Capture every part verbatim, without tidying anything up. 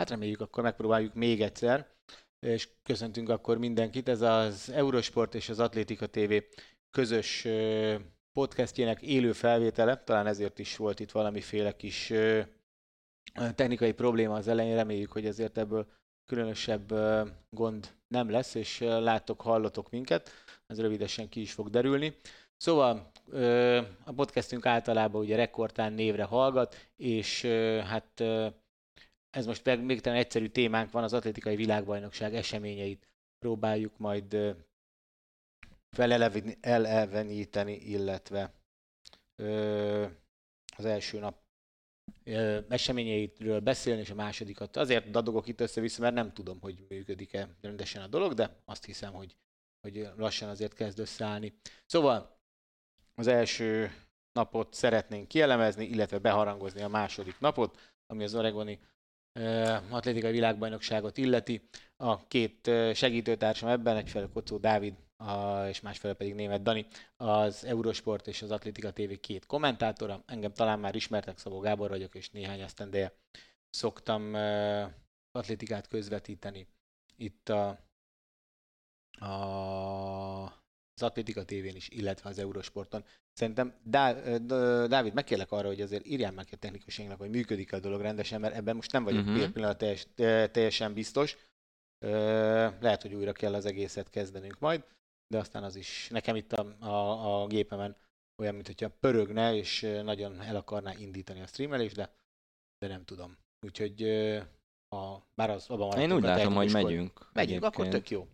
Hát reméljük, akkor megpróbáljuk még egyszer, és köszöntünk akkor mindenkit. Ez az Eurosport és az Atlétika té vé közös podcastjének élő felvétele, talán ezért is volt itt valamiféle kis technikai probléma az elején, reméljük, hogy ezért ebből különösebb gond nem lesz, és láttok, hallotok minket, ez rövidesen ki is fog derülni. Szóval a podcastünk általában ugye rekordtán névre hallgat, és hát ez most meg, még talán egyszerű témánk van, az atlétikai világbajnokság eseményeit próbáljuk majd feleleveníteni, illetve ö, az első nap ö, eseményeitről beszélni, és a másodikat. Azért dadogok itt össze-vissza, mert nem tudom, hogy működik-e rendesen a dolog, de azt hiszem, hogy, hogy lassan azért kezd összeállni. Szóval az első napot szeretnénk kielemezni, illetve beharangozni a második napot, ami az oregoni atlétikai világbajnokságot illeti. A két segítőtársam ebben, egyfelől Kocó Dávid, a, és másfelől pedig Németh Dani, az Eurosport és az Atlétika té vé két kommentátora. Engem talán már ismertek, Szabó Gábor vagyok, és néhány esztendeje szoktam uh, atlétikát közvetíteni itt a, a, az Atlétika té vén is, illetve az Eurosporton. Szerintem, Dá- Dávid, megkérlek arra, hogy azért írjál meg a technikusainknak, hogy működik a dolog rendesen, mert ebben most nem vagyok uh-huh. pillanat teljes, teljesen biztos. Lehet, hogy újra kell az egészet kezdenünk majd, de aztán az is nekem itt a, a, a gépemen olyan, mintha pörögne, és nagyon el akarná indítani a streamelést, de, de nem tudom. Úgyhogy, a, bár az abban maradtunk. Én úgy látom, hogy megyünk. Megyünk, akkor tök jó.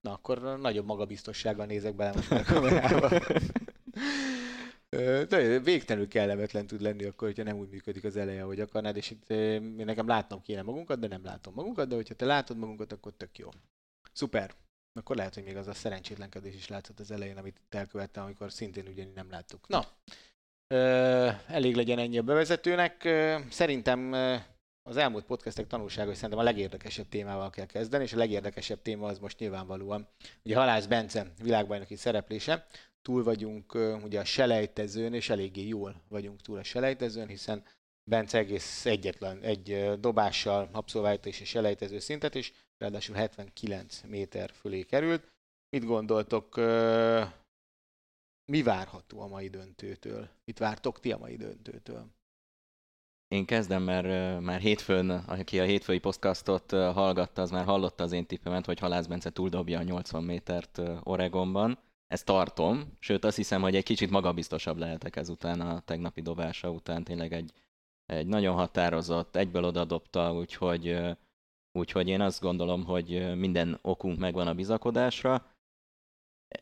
Na, akkor nagyobb magabiztossággal nézek bele most a kamerába. Végtelenül kellemetlen tud lenni akkor, hogyha nem úgy működik az eleje, ahogy akarnád, és itt nekem látnom kéne magunkat, de nem látom magunkat, de hogyha te látod magunkat, akkor tök jó. Szuper! Akkor lehet, hogy még az a szerencsétlenkedés is látszott az elején, amit itt elkövettem, amikor szintén ugyanígy nem láttuk. Na, elég legyen ennyi a bevezetőnek. Szerintem az elmúlt podcastek tanulsága, hogy szerintem a legérdekesebb témával kell kezdeni, és a legérdekesebb téma az most nyilvánvalóan ugye Halász Bence világbajnoki szereplése. Túl vagyunk ugye a selejtezőn, és eléggé jól vagyunk túl a selejtezőn, hiszen Bence egész egyetlen egy dobással abszolválta is a selejtező szintet, és ráadásul hetvenkilenc méter fölé került. Mit gondoltok, mi várható a mai döntőtől? Mit vártok ti a mai döntőtől? Én kezdem, mert már hétfőn, aki a hétfői podcastot hallgatta, az már hallotta az én tippemet, hogy Halász Bence túldobja a nyolcvan métert Oregonban. Ezt tartom, sőt azt hiszem, hogy egy kicsit magabiztosabb lehetek ezután, a tegnapi dobása után. Tényleg egy, egy nagyon határozott, egyből odadobta, úgyhogy, úgyhogy én azt gondolom, hogy minden okunk megvan a bizakodásra.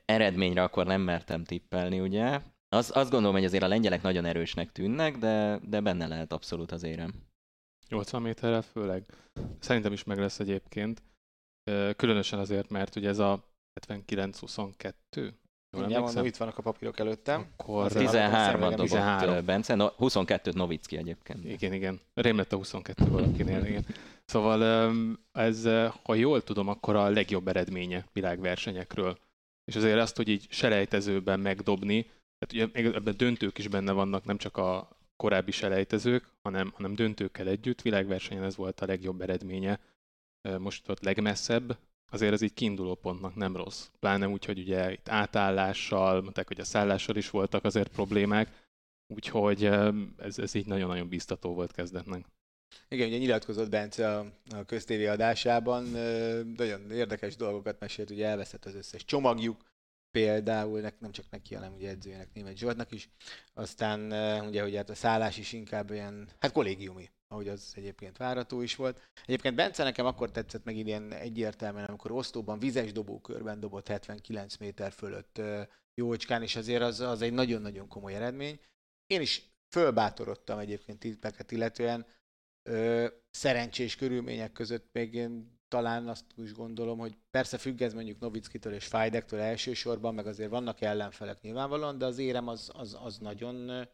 Eredményre akkor nem mertem tippelni, ugye? Az, azt gondolom, hogy azért a lengyelek nagyon erősnek tűnnek, de, de benne lehet abszolút az érem. nyolcvan méterrel főleg. Szerintem is meg lesz egyébként. Különösen azért, mert ugye ez a hetvenkilenc huszonkettő. Mindjárt mondom, itt vannak a papírok előttem. Akkor tizenhármat dobott Bence, no, huszonkettőt Nowicki egyébként. Igen, igen. Rém lett a huszonkettő valakinél, igen. Szóval ez, ha jól tudom, akkor a legjobb eredménye világversenyekről. És azért azt, hogy így selejtezőben megdobni, tehát ugye ebben döntők is benne vannak, nem csak a korábbi selejtezők, hanem, hanem döntőkkel együtt. Világversenyen ez volt a legjobb eredménye. Most ott legmesszebb. Azért az így kiinduló pontnak nem rossz. Pláne úgy, hogy ugye itt átállással, mondták, hogy a szállással is voltak azért problémák, úgyhogy ez, ez így nagyon-nagyon biztató volt kezdetnek. Igen, ugye nyilatkozott Bence a, a köztévé adásában, nagyon érdekes dolgokat mesélt, ugye elveszett az összes csomagjuk, például nek, nem csak neki, hanem ugye edzőjének, Németh Zsoltnak is, aztán ugye, hogy hát a szállás is inkább olyan, hát kollégiumi, ahogy az egyébként várható is volt. Egyébként Bence nekem akkor tetszett meg ilyen egyértelműen, amikor osztóban, vizes dobókörben dobott hetvenkilenc méter fölött jócskán, és azért az, az egy nagyon-nagyon komoly eredmény. Én is fölbátorodtam egyébként tippeket illetően, ö, szerencsés körülmények között még én talán azt is gondolom, hogy persze függ ez mondjuk Nowickitől és Fajdektől elsősorban, meg azért vannak ellenfelek nyilvánvalóan, de az érem az, az, az nagyon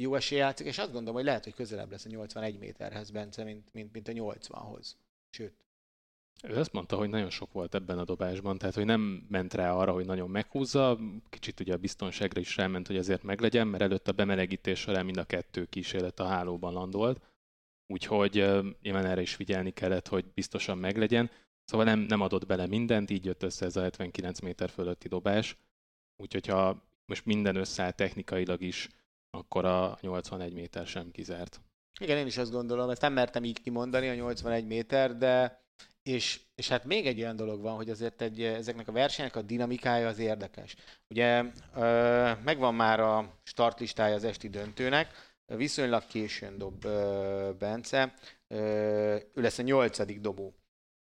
jó esélye játszik, és azt gondolom, hogy lehet, hogy közelebb lesz a nyolcvanegy méterhez Bence, mint, mint, mint a nyolcvanhoz. Sőt. Ő azt mondta, hogy nagyon sok volt ebben a dobásban, tehát hogy nem ment rá arra, hogy nagyon meghúzza, kicsit ugye a biztonságra is ráment, hogy azért meglegyen, mert előtt a bemelegítés során mind a kettő kísérlet a hálóban landolt, úgyhogy nyilván erre is figyelni kellett, hogy biztosan meglegyen. Szóval nem, nem adott bele mindent, így jött össze ez a hetvenkilenc méter fölötti dobás. Úgyhogy ha most minden összeáll technikailag is, akkor a nyolcvanegy méter sem kizárt. Igen, én is azt gondolom, ezt nem mertem így kimondani, a nyolcvanegy méter, de és, és hát még egy olyan dolog van, hogy azért egy, ezeknek a versenyek a dinamikája az érdekes. Ugye ö, megvan már a startlistája az esti döntőnek, viszonylag későn dob ö, Bence, ö, ő lesz a nyolcadik dobó.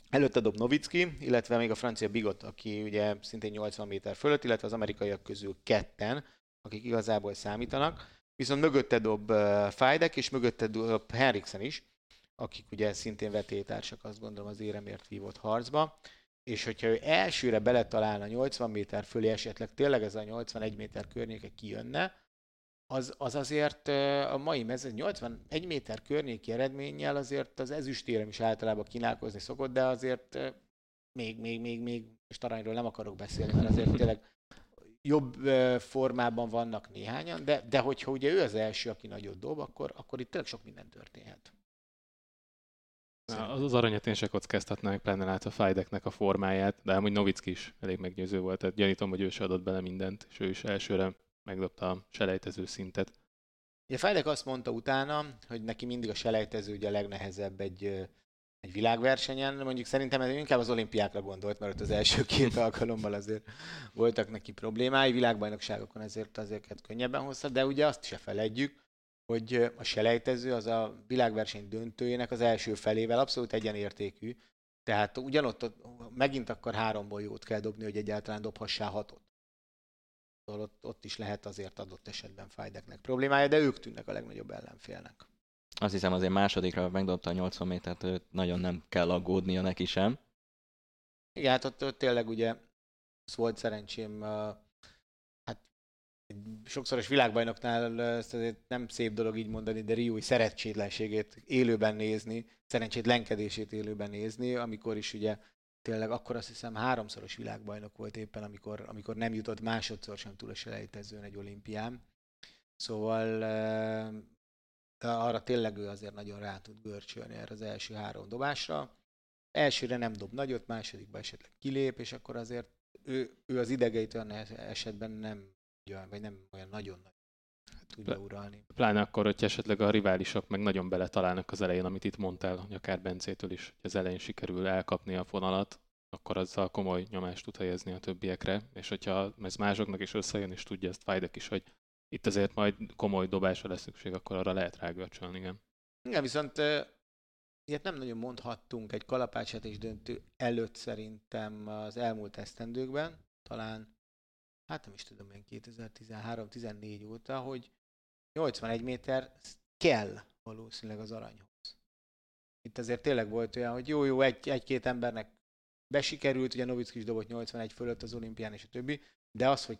Előtte dob Nowicki, illetve még a francia Bigot, aki ugye szintén nyolcvan méter fölött, illetve az amerikaiak közül ketten, akik igazából számítanak. Viszont mögötte dob Fajdek, és mögötte dob Henriksen is, akik ugye szintén vetélytársak, azt gondolom az éremért vívott harcba. És hogyha ő elsőre beletalálna nyolcvan méter fölé, esetleg tényleg ez a nyolcvanegy méter környéke kijönne, az, az azért a mai mezőny nyolcvanegy méter környéki eredménnyel azért az ezüstérem is általában kínálkozni szokott, de azért még, még, még, még, most aranyról nem akarok beszélni, mert azért tényleg jobb formában vannak néhányan, de, de hogyha ugye ő az első, aki nagyot dob, akkor, akkor itt tényleg sok minden történhet. Az, az aranyat én se kockáztatnánk, pláne látva Fajdeknek a formáját, de amúgy Nowicki is elég meggyőző volt, tehát gyanítom, hogy ő se adott bele mindent, és ő is elsőre megdobta a selejtező szintet. Ugye Fajdek azt mondta utána, hogy neki mindig a selejtező ugye a legnehezebb egy, egy világversenyen, mondjuk szerintem ez inkább az olimpiákra gondolt, mert ott az első két alkalommal azért voltak neki problémái, világbajnokságokon ezért azért könnyebben hozta, de ugye azt se felejtjük, hogy a selejtező az a világverseny döntőjének az első felével abszolút egyenértékű, tehát ugyanott megint akkor háromból jót kell dobni, hogy egyáltalán dobhassál hatot. Ott, ott is lehet azért adott esetben Fajdeknek problémája, de ők tűnnek a legnagyobb ellenfélnek. Azt hiszem azért másodikra megdobta a nyolcvan métert, őt nagyon nem kell aggódnia neki sem. Igen, hát ott, ott tényleg ugye volt szerencsém, hát sokszoros világbajnoknál ezt azért nem szép dolog így mondani, de Riói szerencsétlenségét élőben nézni, szerencsétlenkedését élőben nézni, amikor is ugye tényleg akkor azt hiszem háromszoros világbajnok volt éppen, amikor, amikor nem jutott másodszor sem túl a selejtezőn egy olimpián. Szóval arra tényleg ő azért nagyon rá tud görcsölni erre az első három dobásra. Elsőre nem dob nagyot, másodikba esetleg kilép, és akkor azért ő, ő az idegeit olyan esetben nem, vagy nem olyan nagyon nagy tudja uralni. Pláne akkor, hogy esetleg a riválisok meg nagyon beletalálnak az elején, amit itt mondtál, hogy akár Bencétől is, hogy az elején sikerül elkapni a fonalat, akkor azzal komoly nyomást tud helyezni a többiekre, és hogyha ez másoknak is összejön, és tudja ezt Fajdek is, hogy itt azért majd komoly dobásra lesz szükség, akkor arra lehet rágörcsölni, igen. Igen, viszont ilyet nem nagyon mondhattunk egy kalapácsvetés döntő előtt szerintem az elmúlt esztendőkben, talán hát nem is tudom én kétezer-tizenhárom tizennégy óta, hogy nyolcvanegy méter kell valószínűleg az aranyhoz. Itt azért tényleg volt olyan, hogy jó-jó, egy, egy-két embernek besikerült, ugye Nowicki is dobott nyolcvanegy fölött az olimpián és a többi, de az, hogy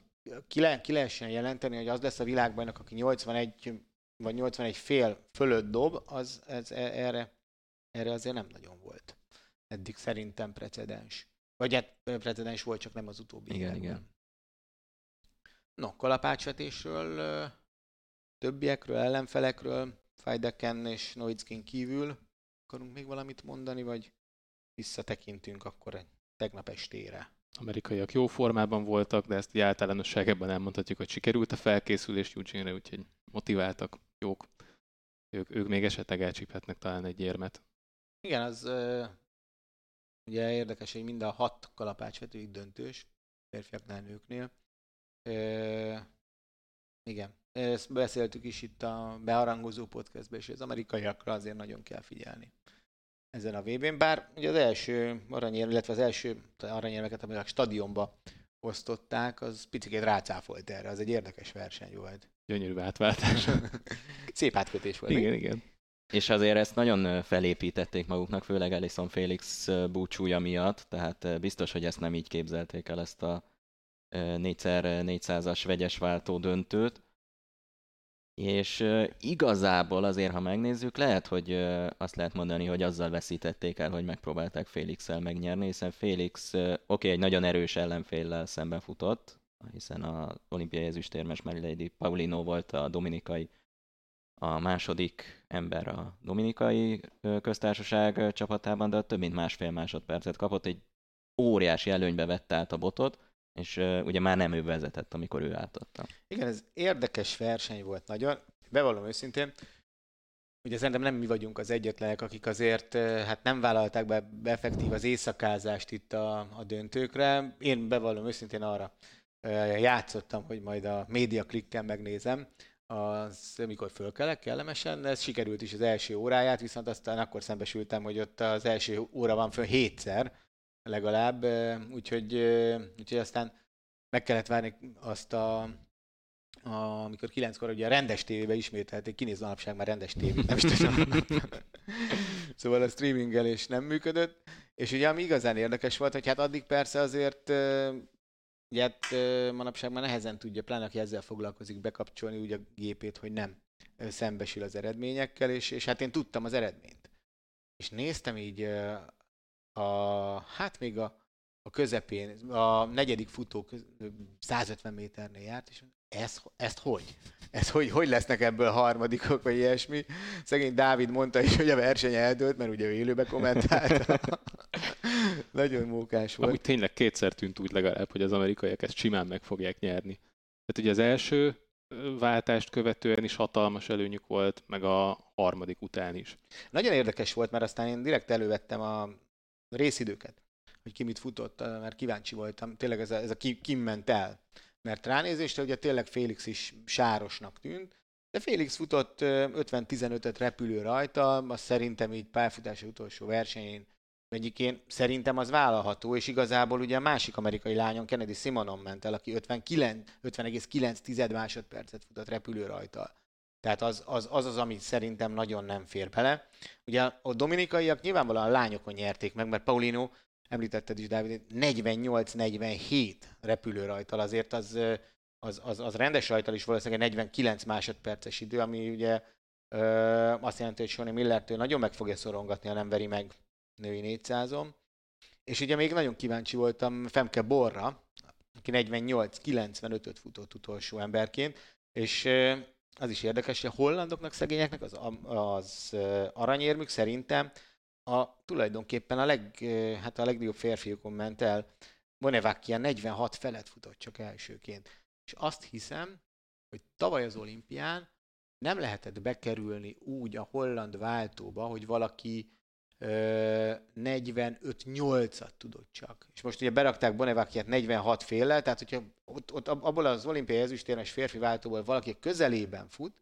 ki, le, ki lehessen jelenteni, hogy az lesz a világbajnok, aki nyolcvanegy vagy nyolcvanegy fél fölött dob, az ez, erre, erre azért nem nagyon volt. Eddig szerintem precedens. Vagy hát precedens volt, csak nem az utóbbi. Igen, igen. igen. No, kalapácsvetésről, többiekről, ellenfelekről, Fajdeken és Nowickin kívül akarunk még valamit mondani, vagy visszatekintünk akkor egy tegnap estére? Amerikaiak jó formában voltak, de ezt általánosságban elmondhatjuk, hogy sikerült a felkészülés Eugene-re, úgyhogy motiváltak, jók. Ők, ők még esetleg elcsíphetnek talán egy érmet. Igen, az ugye érdekes, hogy mind a hat kalapácsvetőig döntős, férfiaknál, nőknél. Ö, igen, ezt beszéltük is itt a beharangozó podcastben, és az amerikaiakra azért nagyon kell figyelni ezen a vé bén, bár ugye az első aranyérmet, illetve az első aranyérmeket, amelyek stadionba osztották, az picikét rácáfolt erre, az egy érdekes verseny volt. Gyönyörű átváltás. Szép átkötés volt. Igen, igen. És azért ezt nagyon felépítették maguknak, főleg Alison Felix búcsúja miatt, tehát biztos, hogy ezt nem így képzelték el, ezt a négyszer négyszázas vegyes váltó döntőt, és igazából azért, ha megnézzük, lehet, hogy azt lehet mondani, hogy azzal veszítették el, hogy megpróbálták Félix-el megnyerni, hiszen Félix, oké, okay, egy nagyon erős ellenféllel szemben futott, hiszen az olimpiai ezüstérmes Marilady Paulino volt a dominikai a második ember a Dominikai Köztársaság csapatában, de több mint másfél másodpercet kapott, egy óriási előnybe vette át a botot, és ugye már nem ő vezetett, amikor ő átadta. Igen, ez érdekes verseny volt nagyon. Bevallom őszintén, ugye szerintem nem mi vagyunk az egyetlenek, akik azért hát nem vállalták be effektív az éjszakázást itt a, a döntőkre. Én bevallom őszintén arra játszottam, hogy majd a média klikken megnézem, az, amikor fölkelek kellemesen, ez sikerült is az első óráját, viszont aztán akkor szembesültem, hogy ott az első óra van föl hétszer legalább, úgyhogy, úgyhogy aztán meg kellett várni azt a A, amikor kilenckor ugye a rendes tévébe ismételték, kinéz manapság már rendes tévét, nem is tudom. Szóval a streamingelés nem működött, és ugye ami igazán érdekes volt, hogy hát addig persze azért ugye hát manapság már nehezen tudja, pláne aki ezzel foglalkozik, bekapcsolni úgy a gépét, hogy nem szembesül az eredményekkel, és, és hát én tudtam az eredményt. És néztem így a, hát még a, a közepén, a negyedik futó száz ötven méternél járt, és Ez, ezt hogy? Ez hogy, hogy lesznek ebből harmadikok, vagy ilyesmi? Szegény Dávid mondta is, hogy a verseny eldőlt, mert ugye élőbe kommentálta. Nagyon mókás volt. Amúgy tényleg kétszer tűnt úgy legalább, hogy az amerikaiak ezt simán meg fogják nyerni. Tehát ugye az első váltást követően is hatalmas előnyük volt, meg a harmadik után is. Nagyon érdekes volt, mert aztán én direkt elővettem a részidőket, hogy ki mit futott, mert kíváncsi voltam. Tényleg ez a, ez a ki, ki ment el. Mert ránézésre ugye tényleg Félix is sárosnak tűnt, de Félix futott ötven tizenötöt repülő rajta, az szerintem így pályafutása utolsó versenyén egyikén szerintem az vállalható, és igazából ugye a másik amerikai lányon, Kennedy Simonon ment el, aki ötven egész kilenc másodpercet futott repülő rajta. Tehát az az, az az, ami szerintem nagyon nem fér bele. Ugye a dominikaiak nyilvánvalóan a lányokon nyerték meg, mert Paulino, említetted is, Dávid, negyvennyolc negyvenhét repülő rajtal, azért az, az, az, az rendes rajtal is valószínűleg negyvenkilenc másodperces idő, ami ugye ö, azt jelenti, hogy Sonny Millertől nagyon meg fogja szorongatni, ha nem veri meg női négyszázon. És ugye még nagyon kíváncsi voltam Femke Borra, aki negyvennyolc kilencvenötöt futott utolsó emberként, és ö, az is érdekes, hogy a hollandoknak, szegényeknek az, az aranyérmük szerintem a, tulajdonképpen a, leg, hát a legnagyobb férfiukon ment el. Bonevakia negyvenhat felett futott csak elsőként. És azt hiszem, hogy tavaly az olimpián nem lehetett bekerülni úgy a holland váltóba, hogy valaki negyvenöt nyolcat tudott csak. És most ugye berakták Bonevakiát negyvenhat féllel, tehát hogyha ott, ott abból az olimpiai ezüstérmes férfi váltóból valaki közelében fut,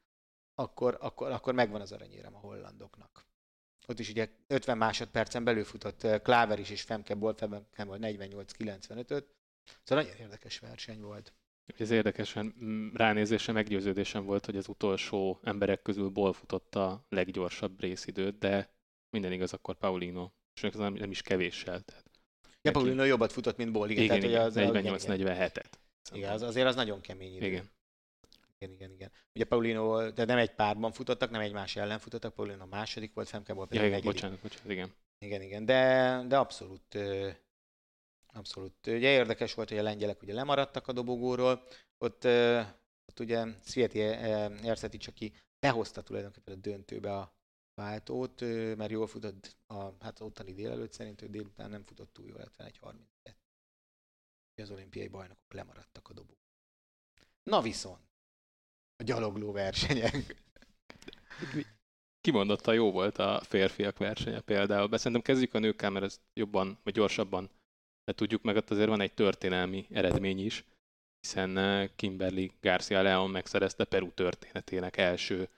akkor, akkor, akkor megvan az aranyérem a hollandoknak. Ott is ugye ötven másodpercen belül futott Klaver is, és Femke Bol, Femke Bol negyvennyolc kilencvenötöt. Szóval nagyon érdekes verseny volt. Ez érdekesen ránézése, meggyőződésem volt, hogy az utolsó emberek közül Bol futott a leggyorsabb részidőt, de minden igaz, akkor Paulino. És nem, nem is kevéssel. Tehát ja, Paulino neki... jobbat futott, mint Bol. Igen, igen, tehát, igen, igen az negyvennyolc negyvenhetet. Igen, az, azért az nagyon kemény idő. Igen. Igen, igen, igen. Ugye Paulino, de nem egy párban futottak, nem egymás ellen futottak, Paulino második volt, Femke volt pedig ja, igen, bocsánat, bocsánat, igen. Igen, igen, de, de abszolút, abszolút. Ugye érdekes volt, hogy a lengyelek ugye lemaradtak a dobogóról, ott, ott ugye Szvieti Erszetics, aki behozta tulajdonképpen a döntőbe a váltót, mert jól futott, a, hát ottani délelőtt szerint, ő délután nem futott túl jól, ötvenegy harminckettő. Az olimpiai bajnokok lemaradtak a dobogóról. Na viszont, a gyalogló versenyek. Kimondotta jó volt a férfiak versenye például. De szerintem kezdjük a nőkkel, mert ezt jobban, vagy gyorsabban de tudjuk meg, ott azért van egy történelmi eredmény is, hiszen Kimberly García León megszerezte Peru történetének első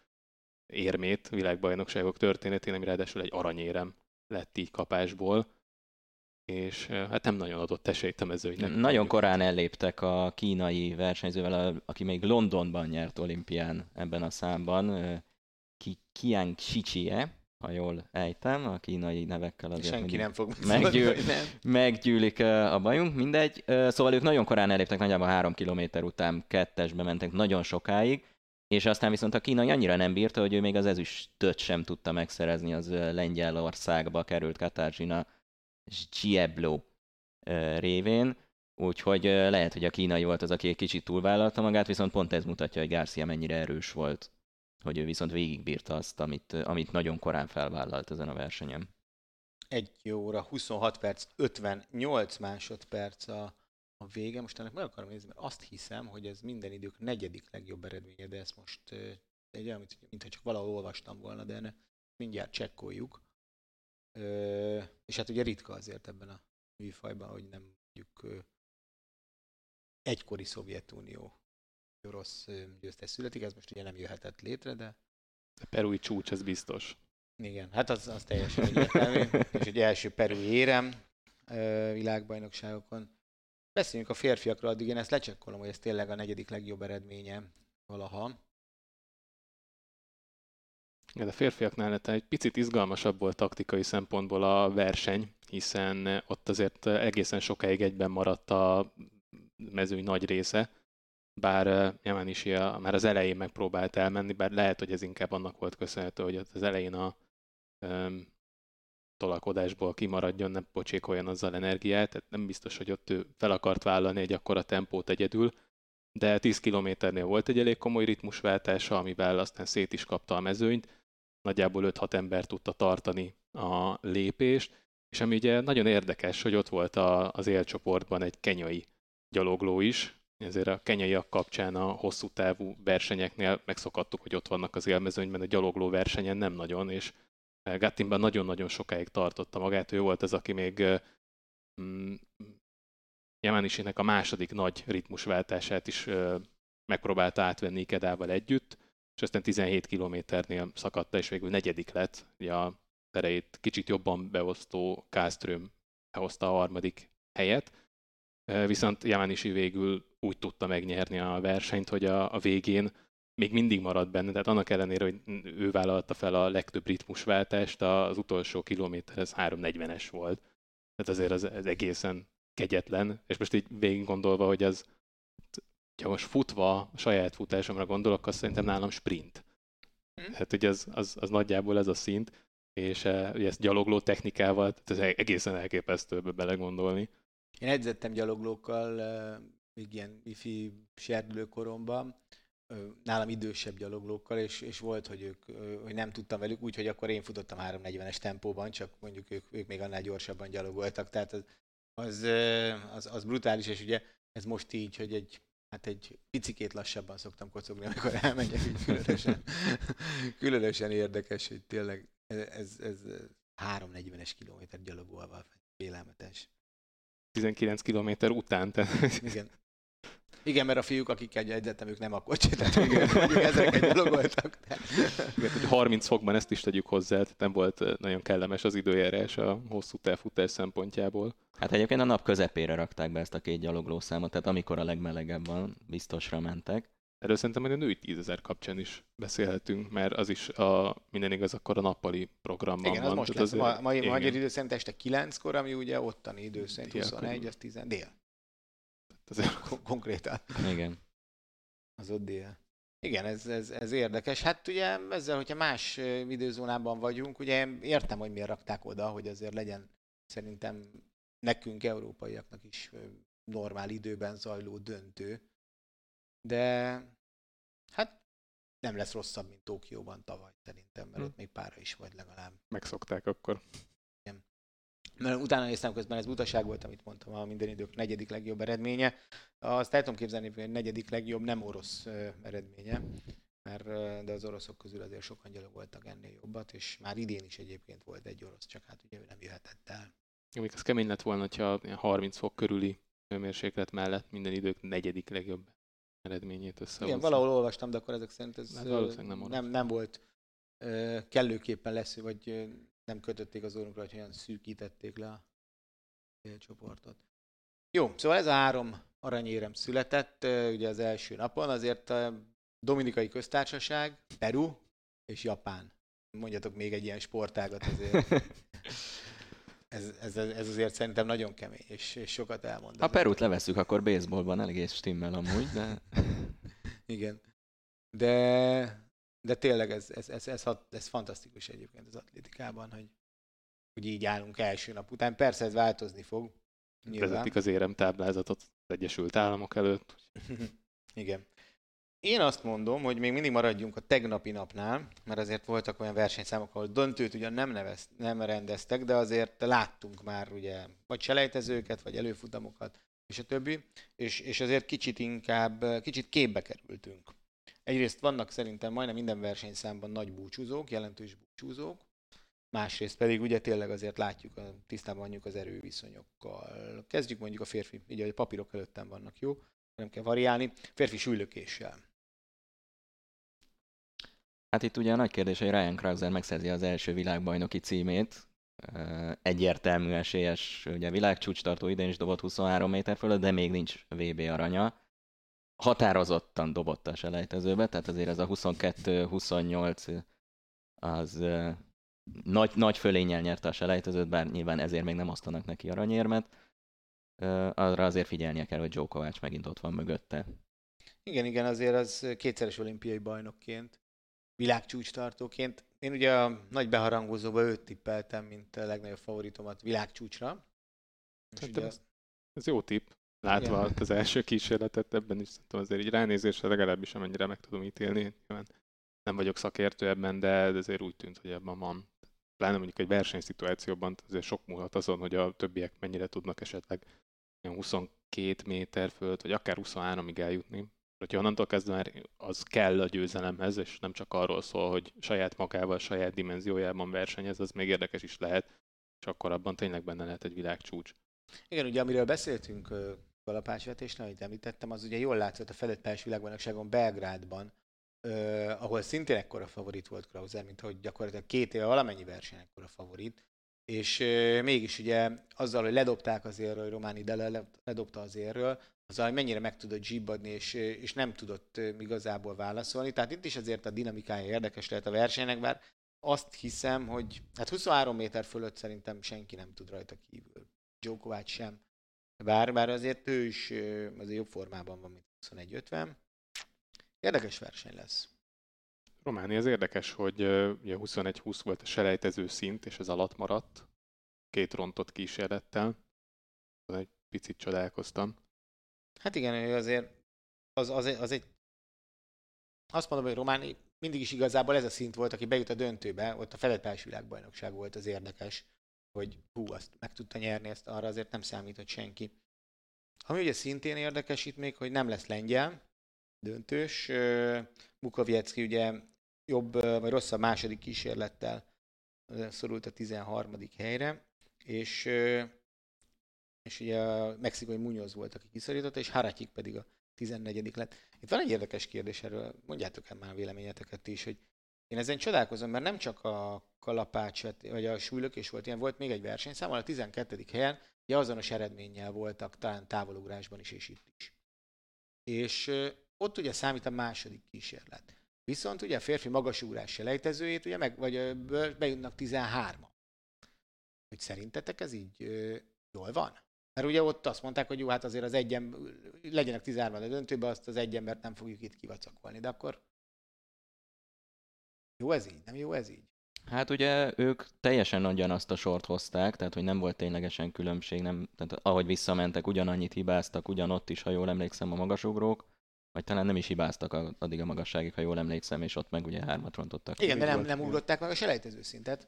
érmét, világbajnokságok történetén, ami ráadásul egy aranyérem lett így kapásból, és hát nem nagyon adott esélyt a mezőnynek. Nagyon korán elléptek a kínai versenyzővel, aki még Londonban nyert olimpián ebben a számban, Kiyang Shichie, ha jól ejtem, a kínai nevekkel azért senki nem fog meggyűl... nem. meggyűlik a bajunk, mindegy. Szóval ők nagyon korán elléptek, nagyjából három kilométer után kettesbe mentek nagyon sokáig, és aztán viszont a kínai annyira nem bírta, hogy ő még az ezüstöt sem tudta megszerezni, az Lengyelországba került Katarzyna Zdziebło révén, úgyhogy lehet, hogy a kínai volt az, aki egy kicsit túlvállalta magát, viszont pont ez mutatja, hogy Garcia mennyire erős volt hogy ő viszont végigbírta azt, amit, amit nagyon korán felvállalt ezen a versenyen. egy óra huszonhat perc, ötvennyolc másodperc a, a vége. Most ennek meg akarom nézni, mert azt hiszem, hogy ez minden idők negyedik legjobb eredménye, de ezt most egy olyan, mintha mint, csak valahol olvastam volna, de ne, mindjárt csekkoljuk. Ö, és hát ugye ritka azért ebben a műfajban, hogy nem mondjuk egykori Szovjetunió orosz győztes születik, ez most ugye nem jöhetett létre, de... A perui csúcs, ez biztos. Igen, hát az, az teljesen egyértelmű, és egy első perui érem világbajnokságokon. Beszéljünk a férfiakról, addig én ezt lecsekkolom, hogy ez tényleg a negyedik legjobb eredménye valaha. De a férfiaknál egy picit izgalmasabb volt taktikai szempontból a verseny, hiszen ott azért egészen sokáig egyben maradt a mezőny nagy része, bár Yamanishi már az elején megpróbált elmenni, bár lehet, hogy ez inkább annak volt köszönhető, hogy az elején a um, tolakodásból kimaradjon, nem pocsékoljon azzal energiát, tehát nem biztos, hogy ott ő fel akart vállalni egy akkora tempót egyedül, de tíz kilométernél volt egy elég komoly ritmusváltása, amivel aztán szét is kapta a mezőnyt, nagyjából öt-hat ember tudta tartani a lépést, és ami ugye nagyon érdekes, hogy ott volt a, az élcsoportban egy kenyai gyalogló is, ezért a kenyaiak kapcsán a hosszú távú versenyeknél megszokattuk, hogy ott vannak az élmezőnyben, a gyalogló versenyen nem nagyon, és Gattinban nagyon-nagyon sokáig tartotta magát. Ő volt az, aki még mm, Yamanishi-nek a második nagy ritmusváltását is uh, megpróbálta átvenni Ikedával együtt, és aztán tizenhét kilométernél szakadta, és végül negyedik lett. Ugye a tereit kicsit jobban beosztó Káström behozta a harmadik helyet, viszont Yamanishi végül úgy tudta megnyerni a versenyt, hogy a, a végén még mindig maradt benne, tehát annak ellenére, hogy ő vállalta fel a legtöbb ritmusváltást, az utolsó kilométer ez három negyvenes volt. Tehát azért az, az egészen kegyetlen, és most így végig gondolva, hogy az, ha most futva a saját futásomra gondolok, azt szerintem nálam sprint. Hát ugye az, az, az nagyjából ez a szint, és ugye ezt gyalogló technikával, ez egészen elképesztő belegondolni. Én edzettem gyaloglókkal még ilyen ifi serdülőkoromban, nálam idősebb gyaloglókkal, és, és volt, hogy ők, hogy nem tudtam velük, úgyhogy akkor én futottam három negyvenes tempóban, csak mondjuk ők, ők még annál gyorsabban gyalogoltak. Tehát az, az, az, az brutális, és ugye ez most így, hogy egy, hát egy picikét lassabban szoktam kocogni, amikor elmegyek, így különösen, különösen érdekes, hogy tényleg ez, ez három negyvenes kilométer gyalogolva félelmetes. tizenkilenc kilométer után. Tehát... Igen. Igen, mert a fiúk, akikkel edzettem, ők nem a kocsit, tehát ezeket gyalogoltak. Tehát... harminc fokban ezt is tegyük hozzá, tehát nem volt nagyon kellemes az időjárás a hosszú távfutás szempontjából. Hát egyébként a nap közepére rakták be ezt a két gyaloglószámot, tehát amikor a legmelegebb van, biztosra mentek. Erről szerintem a női tízezer kapcsán is beszélhetünk, mert az is a, minden igaz, akkor a nappali programban igen, van. Most lesz, azért, ma, ma, ma, igen, most magyar idő szerint este kilenckor, ami ugye ottani idő szerint huszonegy, az tíz, dél. Azért Kon- konkrétan. Igen. Az ott dél. Igen, ez, ez, ez érdekes. Hát ugye ezzel, hogyha más időzónában vagyunk, ugye értem, hogy miért rakták oda, hogy azért legyen szerintem nekünk, európaiaknak is normál időben zajló döntő. De hát nem lesz rosszabb, mint Tokióban tavaly szerintem, mert hmm. ott még pára is vagy legalább. Megszokták akkor. Igen. Mert utána néztem közben, ez butaság volt, amit mondtam, a minden idők negyedik legjobb eredménye. Azt el tudom képzelni, hogy a negyedik legjobb nem orosz eredménye, mert de az oroszok közül azért sokan gyalogoltak ennél jobbat, és már idén is egyébként volt egy orosz, csak hát ugye ő nem jöhetett el. Amíg az kemény lett volna, hogyha harminc fok körüli hőmérséklet mellett minden idők negyedik legjobb eredményét összehozni. Igen, valahol olvastam, de akkor ezek szerint ez hát nem, nem, nem volt ö, kellőképpen lesz, vagy ö, nem kötötték az orrunkra, hogy olyan szűkítették le a csoportot. Jó, szóval ez a három aranyérem született, ö, ugye az első napon, azért a Dominikai Köztársaság, Peru és Japán. Mondjatok még egy ilyen sportágat azért. Ez, ez, ez azért szerintem nagyon kemény, és, és sokat elmond. Ha Perút levesszük, akkor baseballban elég és stimmel amúgy, de... Igen. De, de tényleg ez, ez, ez, ez, ez fantasztikus egyébként az atlétikában, hogy, hogy így állunk első nap után. Persze ez változni fog. Vezetik az éremtáblázatot az Egyesült Államok előtt. Igen. Én azt mondom, hogy még mindig maradjunk a tegnapi napnál, mert azért voltak olyan versenyszámok, ahol döntőt ugyan nem, nevez, nem rendeztek, de azért láttunk már ugye vagy selejtezőket, vagy előfutamokat, és a többi, és, és azért kicsit inkább, kicsit képbe kerültünk. Egyrészt vannak szerintem majdnem minden versenyszámban nagy búcsúzók, jelentős búcsúzók, másrészt pedig ugye tényleg azért látjuk, tisztában vagyunk az erőviszonyokkal. Kezdjük mondjuk a férfi, ugye a papírok előttem vannak, jó? Nem kell variálni, férfi súlylökéssel. Hát itt ugye a nagy kérdés, hogy Ryan Crouser megszerzi az első világbajnoki címét. Egyértelmű esélyes, ugye világcsúcstartó, idén is dobott huszonhárom méter fölött, de még nincs vé bé aranya. Határozottan dobott a selejtezőbe, tehát azért ez a huszonkettő huszonnyolc az nagy, nagy fölénnyel nyerte a selejtezőt, bár nyilván ezért még nem osztanak neki aranyérmet. Arra azért figyelnie kell, hogy Joe Kovacs megint ott van mögötte. Igen, igen, azért az kétszeres olimpiai bajnokként, világcsúcstartóként. Én ugye a nagy beharangozóba őt tippeltem, mint a legnagyobb favoritomat világcsúcsra. Hát ugye... ez, ez jó tipp. Látva igen. Az első kísérletet, ebben is szerintem azért így ránézésre legalábbis amennyire meg tudom ítélni. Nem vagyok szakértő ebben, de azért úgy tűnt, hogy ebben van. Pláne mondjuk egy versenyszituációban azért sok múlhat azon, hogy a többiek mennyire tudnak esetleg huszonkét méter fölött, vagy akár huszonháromig eljutni. Hogyha onnantól kezdve már az kell a győzelemhez, és nem csak arról szól, hogy saját magával, saját dimenziójában versenyez, az még érdekes is lehet, és akkor abban tényleg benne lehet egy világcsúcs. Igen, ugye amiről beszéltünk kalapácsvetésnél, amit említettem, az ugye jól látszott a fedett pályás világbajnokságon Belgrádban, Ö, ahol szintén ekkora favorit volt Crouser, mint hogy gyakorlatilag két éve valamennyi verseny ekkora favorit, és ö, mégis ugye azzal, hogy ledobták az érről, hogy Román Idele ledobta az érről, azzal, hogy mennyire meg tudott zsibbadni, és, és nem tudott ö, igazából válaszolni. Tehát itt is azért a dinamikája érdekes lehet a versenynek, bár azt hiszem, hogy hát huszonhárom méter fölött szerintem senki nem tud rajta kívül. Joe Kovács sem. Bár, bár azért ő is ö, azért jobb formában van, mint huszonegy ötven. Érdekes verseny lesz. Románia, ez érdekes, hogy ugye huszonegy húsz volt a selejtező szint, és ez alatt maradt. Két rontott kísérlettel. Egy picit csodálkoztam. Hát igen, ő azért az, az, az egy... Azt mondom, hogy Románia mindig is igazából ez a szint volt, aki bejut a döntőbe, ott a fedett pályás világbajnokság volt az érdekes, hogy hú, azt meg tudta nyerni, ezt arra azért nem számított senki. Ami ugye szintén érdekes itt még, hogy nem lesz lengyel döntős. Bukowiecki ugye jobb vagy rosszabb második kísérlettel szorult a tizenharmadik helyre, és, és ugye a mexikai Muñoz volt, aki kiszorította, és Haratyik pedig a tizennegyedik lett. Itt van egy érdekes kérdés erről, mondjátok el már a véleményeteket is, hogy én ezen csodálkozom, mert nem csak a kalapács, vagy a súlylökés volt ilyen, volt még egy versenyszám, ahol a tizenkettedik helyen ugye azonos eredménnyel voltak, talán távolugrásban is, és itt is. És ott ugye számít a második kísérlet. Viszont ugye a férfi magasugrás selejtezőjét, ugye meg, vagy bejutnak tizenhárman. Hogy szerintetek ez így ö, jól van? Mert ugye ott azt mondták, hogy jó, hát azért az egy ember, legyenek tizenhárman a döntőben, azt az egy embert nem fogjuk itt kivacakolni, de akkor jó ez így? Nem jó ez így? Hát ugye ők teljesen ugyanazt a sort hozták, tehát hogy nem volt ténylegesen különbség, nem, tehát ahogy visszamentek, ugyanannyit hibáztak, ugyanott is, ha jól emlékszem, a magasugrók. Vagy talán nem is hibáztak addig a magasságig, ha jól emlékszem, és ott meg ugye hármat rontottak. Igen, de nem, nem ugrották meg a selejtező szintet.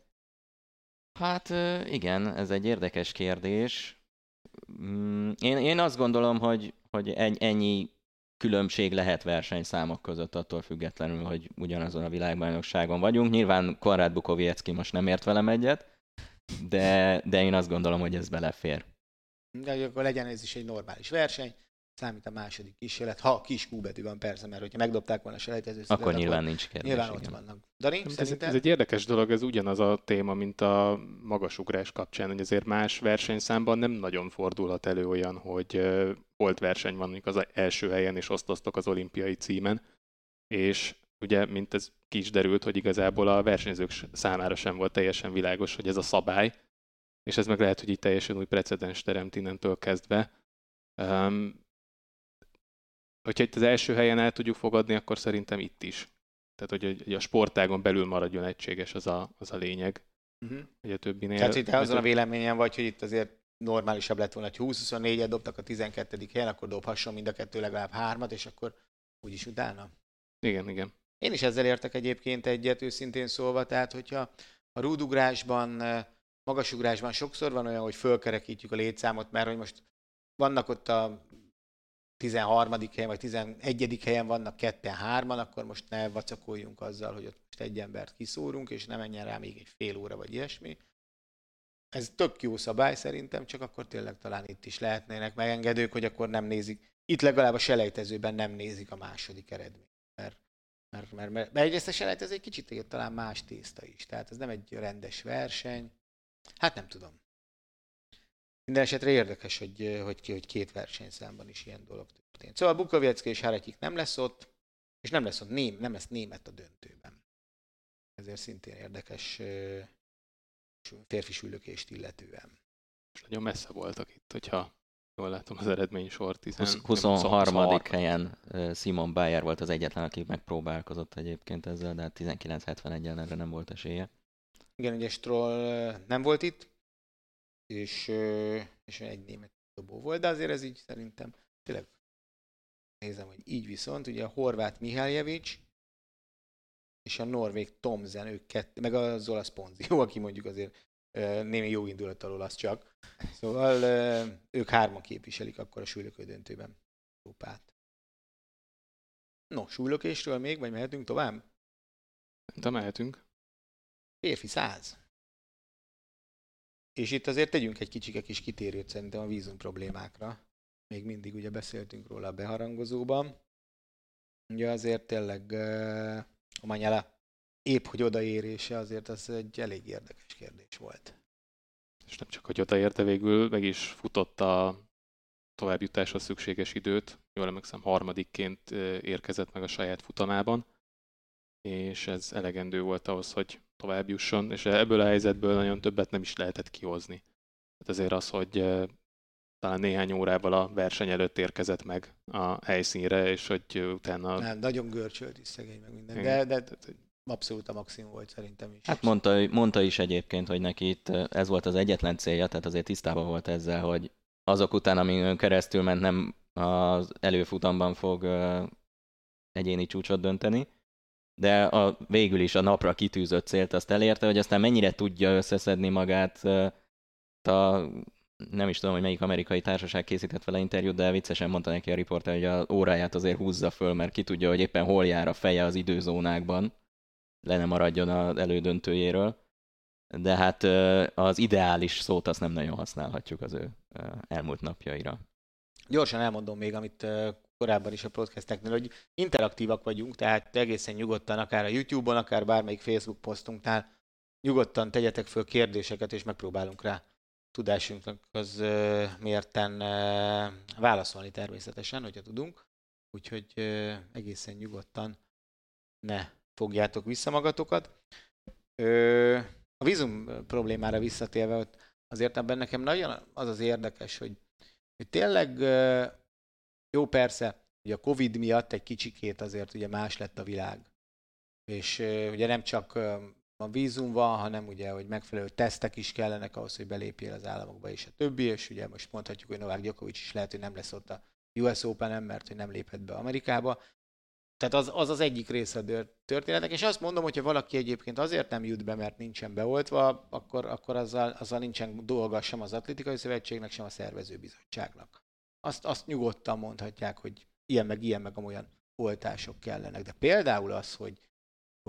Hát igen, ez egy érdekes kérdés. Én, én azt gondolom, hogy, hogy ennyi különbség lehet versenyszámok között attól függetlenül, hogy ugyanazon a világbajnokságon vagyunk. Nyilván Konrád Bukowiecki most nem ért velem egyet, de, de én azt gondolom, hogy ez belefér. De akkor legyen ez is egy normális verseny. Számít a második kísérlet, ha a kis Q-betű van persze, mert hogyha megdobták volna a selejtező szintet, akkor nyilván nincs kérdés. Nyilván ott vannak. Dani, ez, ez egy érdekes dolog, ez ugyanaz a téma, mint a magasugrás kapcsán, hogy azért más versenyszámban nem nagyon fordulhat elő olyan, hogy volt verseny van mondjuk az első helyen, és osztoztok az olimpiai címen, és ugye, mint ez ki is derült, hogy igazából a versenyzők számára sem volt teljesen világos, hogy ez a szabály, és ez meg lehet, hogy így teljesen új precedens teremt innentől kezdve. Um, Hogyha itt az első helyen el tudjuk fogadni, akkor szerintem itt is. Tehát, hogy, hogy a sportágon belül maradjon egységes, az a, az a lényeg. Uh-huh. Hogy a többinél... Tehát, hogy te azon a véleményen vagy, hogy itt azért normálisabb lett volna, hogy húsz huszonnégyet dobtak a tizenkettedik helyen, akkor dobhasson mind a kettő legalább hármat, és akkor úgyis utána. Igen, igen. Én is ezzel értek egyébként egyet, őszintén szólva, tehát hogyha a rúdugrásban, magasugrásban sokszor van olyan, hogy fölkerekítjük a létszámot, mert hogy most vannak ott a tizenharmadik helyen, vagy tizenegyedik helyen vannak ketten, hárman, akkor most ne vacakoljunk azzal, hogy ott most egy embert kiszórunk, és ne menjen rá még egy fél óra, vagy ilyesmi. Ez tök jó szabály szerintem, csak akkor tényleg talán itt is lehetnének megengedők, hogy akkor nem nézik. Itt legalább a selejtezőben nem nézik a második eredményt. Mert, mert, mert, mert, mert egyrészt a selejtező egy kicsit ér, talán más tészta is. Tehát ez nem egy rendes verseny. Hát nem tudom. Minden esetre érdekes, hogy, hogy, hogy két versenyszámban is ilyen dolog történt. Szóval Bukowiecki és Harekik nem lesz ott, és nem lesz ott ném, nem lesz német a döntőben. Ezért szintén érdekes férfi sülökést illetően. Most nagyon messze voltak itt, hogyha jól látom az eredmény sor. huszonharmadik helyen Simon Bayer volt az egyetlen, aki megpróbálkozott egyébként ezzel, de tizenkilenc hetvenegy erre nem volt esélye. Igen, ugye Stroll nem volt itt, és, és egy német dobó volt, de azért ez így szerintem tényleg nézem, hogy így viszont, ugye a horvát Mihaljevic és a norvég Thomsen, ők kettő, meg az olasz Ponzi, jó, aki mondjuk azért némi jó indulattal olasz csak. Szóval ők hárman képviselik akkor a súlylökő döntőben Európát. No, súlylökésről még, vagy mehetünk tovább? De mehetünk. Férfi száz. És itt azért tegyünk egy kicsike kis kitérőt szerintem a vízum problémákra. Még mindig ugye beszéltünk róla a beharangozóban. Ugye azért tényleg uh, Omanyala épp hogy odaérése azért az egy elég érdekes kérdés volt. És nem csak hogy odaérte, végül meg is futott a továbbjutásra szükséges időt. Jól emlékszem, harmadikként érkezett meg a saját futamában. És ez elegendő volt ahhoz, hogy tovább jusson, és ebből a helyzetből nagyon többet nem is lehetett kihozni. Tehát azért az, hogy e, talán néhány órával a verseny előtt érkezett meg a helyszínre, és hogy utána... Nem, nagyon görcsölt is szegény meg minden, de, de abszolút a maximum volt szerintem is. Hát mondta, mondta is egyébként, hogy neki itt ez volt az egyetlen célja, tehát azért tisztában volt ezzel, hogy azok után, amin keresztül ment, nem az előfutamban fog egyéni csúcsot dönteni, de a, végül is a napra kitűzött célt azt elérte, hogy aztán mennyire tudja összeszedni magát a, nem is tudom, hogy melyik amerikai társaság készített vele interjút, de viccesen mondta neki a riporter, hogy az óráját azért húzza föl, mert ki tudja, hogy éppen hol jár a feje az időzónákban, le ne maradjon az elődöntőjéről, de hát az ideális szót azt nem nagyon használhatjuk az ő elmúlt napjaira. Gyorsan elmondom még, amit korábban is a podcasteknél, hogy interaktívak vagyunk, tehát egészen nyugodtan, akár a YouTube-on, akár bármelyik Facebook posztunknál nyugodtan tegyetek föl kérdéseket, és megpróbálunk rá tudásunkhoz mérten válaszolni természetesen, hogyha tudunk. Úgyhogy egészen nyugodtan ne fogjátok vissza magatokat. A vízum problémára visszatérve, hogy azért ebben nekem nagyon az az érdekes, hogy, hogy tényleg jó, persze, ugye a Covid miatt egy kicsikét azért ugye más lett a világ. És uh, ugye nem csak uh, a vízum van, hanem ugye, hogy megfelelő tesztek is kellenek ahhoz, hogy belépjél az államokba és a többi, és ugye most mondhatjuk, hogy Novák Djokovic is lehet, hogy nem lesz ott a U S Open-en, mert hogy nem léphet be Amerikába. Tehát az az, az egyik része a történetek, és azt mondom, hogyha valaki egyébként azért nem jut be, mert nincsen beoltva, akkor, akkor azzal, azzal nincsen dolga sem az Atlétikai Szövetségnek, sem a Szervezőbizottságnak. Azt, azt nyugodtan mondhatják, hogy ilyen meg ilyen meg amolyan oltások kellenek. De például az, hogy,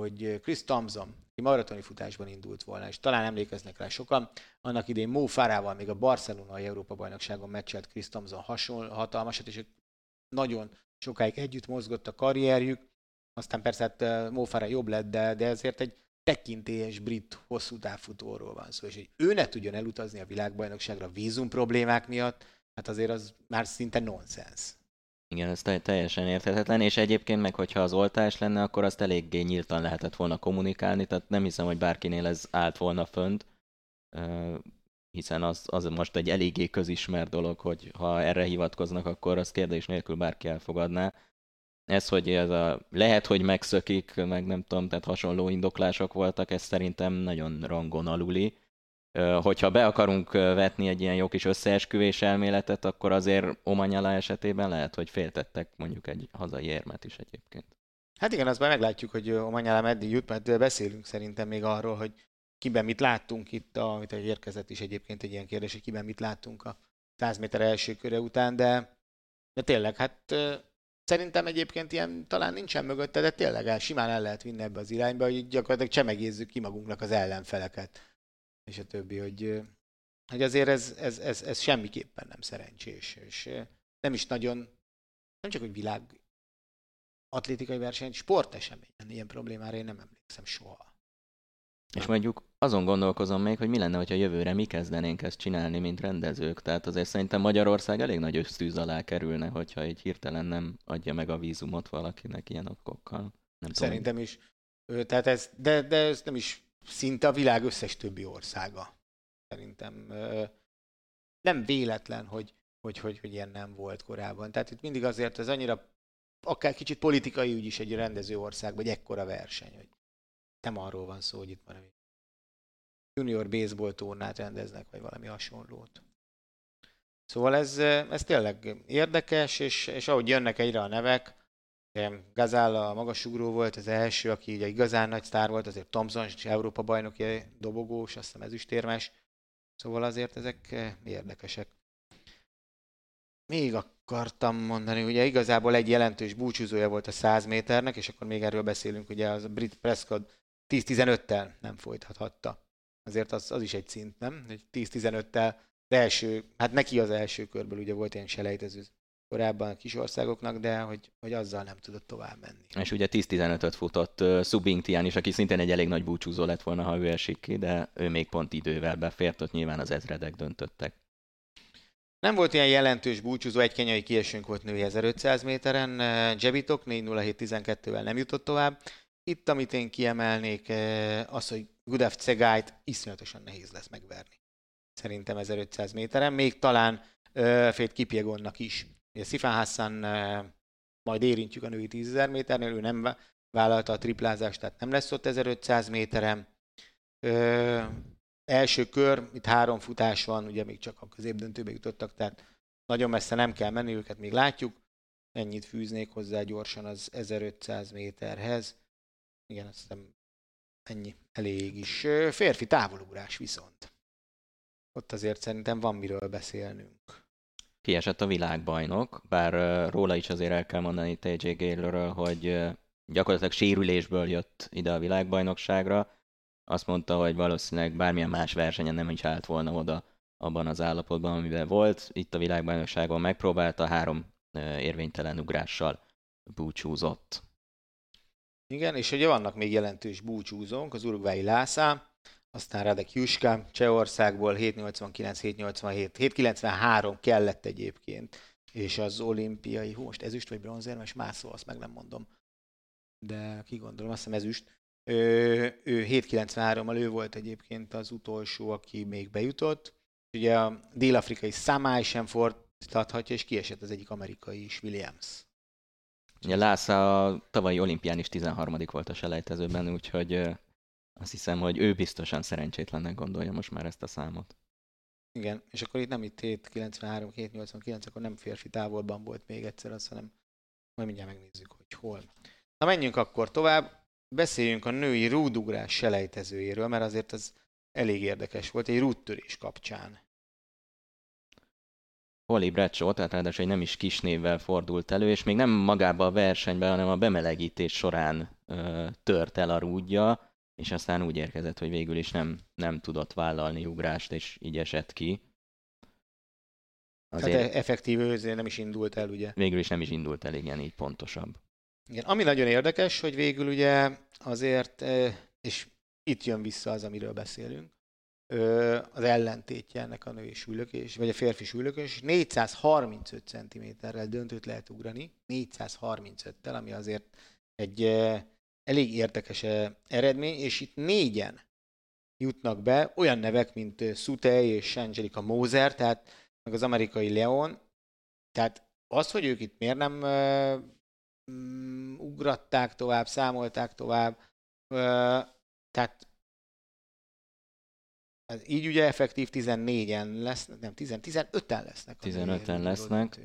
hogy Chris Thompson, aki maratoni futásban indult volna, és talán emlékeznek rá sokan, annak idén Mo Farahval még a barcelonai Európa-bajnokságon meccselt Chris Thompson hasonl- hatalmasat, és ők nagyon sokáig együtt mozgott a karrierjük. Aztán persze hát Mo Farah jobb lett, de, de ezért egy tekintélyes brit hosszú távfutóról van szó. És hogy ő ne tudjon elutazni a világbajnokságra vízum problémák miatt, hát azért az már szinte nonsens. Igen, ez teljesen érthetetlen, és egyébként meg, hogyha az oltás lenne, akkor azt eléggé nyíltan lehetett volna kommunikálni, tehát nem hiszem, hogy bárkinél ez állt volna fönt, hiszen az, az most egy eléggé közismert dolog, hogy ha erre hivatkoznak, akkor az kérdés nélkül bárki elfogadná. Ez, hogy ez a, lehet, hogy megszökik, meg nem tudom, tehát hasonló indoklások voltak, ez szerintem nagyon rangon aluli. Hogyha be akarunk vetni egy ilyen jó kis összeesküvés elméletet, akkor azért Omanyala esetében lehet, hogy féltettek mondjuk egy hazai érmet is egyébként. Hát igen, azt már meglátjuk, hogy Omanyala meddig jut, mert beszélünk szerintem még arról, hogy kiben mit láttunk itt, amit érkezett is egyébként egy ilyen kérdés, hogy kiben mit láttunk a száz méter első köre után, de, de tényleg, hát szerintem egyébként ilyen talán nincsen mögötte, de tényleg el, simán el lehet vinni ebbe az irányba, hogy gyakorlatilag csemegézzük ki magunknak az ellenfeleket, és a többi, hogy, hogy azért ez, ez, ez, ez semmiképpen nem szerencsés, és nem is nagyon, nem csak hogy világ atlétikai verseny, sporteseményen ilyen problémára én nem emlékszem soha. És mondjuk azon gondolkozom még, hogy mi lenne, hogyha jövőre mi kezdenénk ezt csinálni, mint rendezők. Tehát azért szerintem Magyarország elég nagy ösztűz alá kerülne, hogyha így hirtelen nem adja meg a vízumot valakinek ilyen okokkal. Nem szerintem tudom. Is. Tehát ez, de, de ez nem is szinte a világ összes többi országa. Szerintem nem véletlen, hogy, hogy, hogy, hogy ilyen nem volt korábban. Tehát itt mindig azért ez annyira, akár kicsit politikai ügy is egy rendező ország, vagy ekkora verseny, hogy nem arról van szó, hogy itt van egy junior baseball tornát rendeznek, vagy valami hasonlót. Szóval ez, ez tényleg érdekes, és, és ahogy jönnek egyre a nevek, Gazalla a magasugró volt az első, aki ugye igazán nagy sztár volt, azért Thompson és Európa bajnoki dobogós, azt hiszem ezüstérmes. Szóval azért ezek érdekesek. Még akartam mondani, ugye igazából egy jelentős búcsúzója volt a száz méternek, és akkor még erről beszélünk, ugye az a brit Prescott tíz tizenöttel nem folytathatta. Azért az, az is egy szint, nem? tíz tizenöttel az első, hát neki az első körből ugye volt ilyen selejtező korábban a kis országoknak, de hogy, hogy azzal nem tudott tovább menni. És ugye tíz tizenötöt futott uh, Subingtian is, aki szintén egy elég nagy búcsúzó lett volna, ha ő esik ki, de ő még pont idővel befért, ott nyilván az ezredek döntöttek. Nem volt ilyen jelentős búcsúzó, egy kenyai kiesőnk volt női ezerötszáz méteren, Jebitok négy nulla hét tizenkettővel nem jutott tovább. Itt, amit én kiemelnék, az, hogy Gudev Cegájt iszonyatosan nehéz lesz megverni. Szerintem ezerötszáz méteren, még talán Fét Kipjegonnak is. Ugye Sifan Hassan, majd érintjük a női tízezer méternél, ő nem vállalta a triplázást, tehát nem lesz ott ezerötszáz méteren. Ö, Első kör, itt három futás van, ugye még csak a középdöntőbe jutottak, tehát nagyon messze nem kell menni, őket még látjuk. Ennyit fűznék hozzá gyorsan az ezerötszáz méterhez. Igen, azt hiszem ennyi elég is. Férfi távolugrás viszont. Ott azért szerintem van miről beszélnünk. Kiesett a világbajnok, bár róla is azért el kell mondani té jé Gaylorről, hogy gyakorlatilag sérülésből jött ide a világbajnokságra. Azt mondta, hogy valószínűleg bármilyen más versenyen nem is állt volna oda abban az állapotban, amiben volt. Itt a világbajnokságon megpróbálta, három érvénytelen ugrással búcsúzott. Igen, és ugye vannak még jelentős búcsúzónk, az urugvái Lászá, aztán Radek Juska, Csehországból hét nyolcvankilenc, hét nyolcvanhét, hét kilencvenhárom kellett egyébként, és az olimpiai, hú, most ezüst vagy bronzérmes, más szó, azt meg nem mondom, de kigondolom, azt hiszem ezüst. Ő, ő hét kilencvenhárommal ő volt egyébként az utolsó, aki még bejutott. Ugye a dél-afrikai Samály sem fordíthatja, és kiesett az egyik amerikai is, Williams. Ugye Lászá a tavalyi olimpián is tizenharmadik volt a selejtezőben, úgyhogy azt hiszem, hogy ő biztosan szerencsétlennek gondolja most már ezt a számot. Igen, és akkor itt nem itt hét kilencvenhárom, hét nyolcvankilenc, akkor nem férfi távolban volt még egyszer az, hanem majd mindjárt megnézzük, hogy hol. Na menjünk akkor tovább. Beszéljünk a női rúdugrás selejtezőjéről, mert azért az elég érdekes volt, egy rúdtörés kapcsán. Holly Bradshaw, tehát ráadásul nem is kis névvel fordult elő, és még nem magába a versenyben, hanem a bemelegítés során ö, tört el a rúdja, és aztán úgy érkezett, hogy végül is nem, nem tudott vállalni ugrást, és így esett ki. Azért hát effektív őzé nem is indult el, ugye? Végül is nem is indult el, igen, így pontosabb. Igen, ami nagyon érdekes, hogy végül ugye azért, és itt jön vissza az, amiről beszélünk, az ellentétje ennek a női súlylökés, vagy a férfi súlylökés, négyszázharmincöt centiméterrel döntőt lehet ugrani, négyszázharmincöttel, ami azért egy elég érdekes eredmény, és itt négyen jutnak be olyan nevek, mint Sutey és Angelica Moser, tehát meg az amerikai Leon, tehát az, hogy ők itt miért nem ugratták tovább, számolták tovább, tehát így ugye effektív tizennégyen lesznek, nem, tizenöten lesznek. tizenöten lesznek.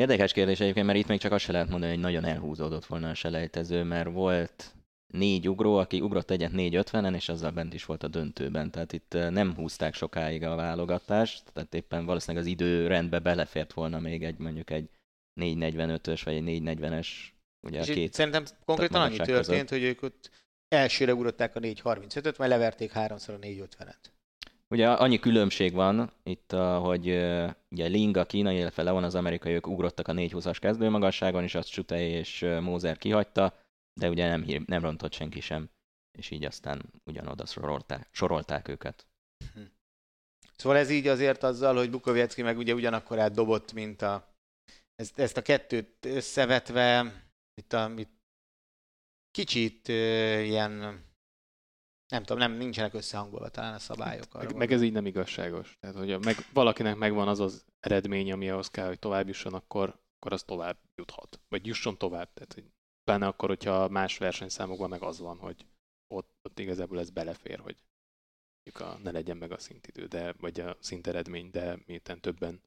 Érdekes kérdés egyébként, mert itt még csak azt se lehet mondani, hogy nagyon elhúzódott volna a selejtező, mert volt négy ugró, aki ugrott egyet négy ötvenen, és azzal bent is volt a döntőben. Tehát itt nem húzták sokáig a válogatást, tehát éppen valószínűleg az idő rendbe belefért volna még egy mondjuk egy négy negyvenötös vagy egy négy negyvenes. Ugye és a két szerintem konkrétan annyi történt, között, hogy ők ott elsőre ugrották a négy harmincötöt, majd leverték háromszor a négy ötvenet. Ugye annyi különbség van itt, hogy ugye Ling, a kínai, illetve Leon az amerikai, ők ugrottak a négy húszas kezdőmagasságon, és azt Csutei és Mózer kihagyta, de ugye nem, hír, nem rontott senki sem, és így aztán ugyanoda sorolták, sorolták őket. Hm. Szóval ez így azért azzal, hogy Bukowiecki meg ugye ugyanakkor átdobott, mint a... Ezt, ezt a kettőt összevetve, itt a... Itt kicsit ö, ilyen... Nem tudom, nem, nincsenek összehangolva talán a szabályok. Meg, meg ez így nem igazságos. Tehát, hogyha meg, valakinek megvan az az eredmény, ami ahhoz kell, hogy tovább jusson, akkor, akkor az tovább juthat. Vagy jusson tovább. Tehát, pláne akkor, hogyha más versenyszámokban meg az van, hogy ott, ott igazából ez belefér, hogy a, ne legyen meg a szintidő, de, vagy a szinteredmény, de miután többen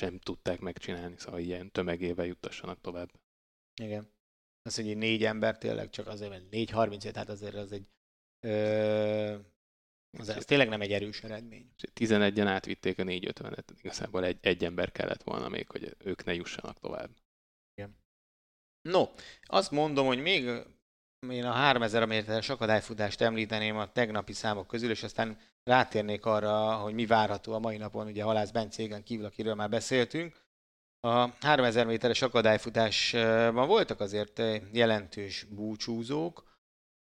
sem tudták megcsinálni, szóval ilyen tömegével juttassanak tovább. Igen. Az, hogy négy ember tényleg csak azért, mert négy harmincöt, hát azért az egy Ö, az, az tényleg nem egy erős eredmény. tizenegyen átvitték a négy ötvenet, igazából egy, egy ember kellett volna még, hogy ők ne jussanak tovább. Igen. No, azt mondom, hogy még én a háromezer méteres akadályfutást említeném a tegnapi számok közül, és aztán rátérnék arra, hogy mi várható a mai napon, ugye Halász Bencégen kívül, akiről már beszéltünk. A háromezer méteres akadályfutásban voltak azért jelentős búcsúzók,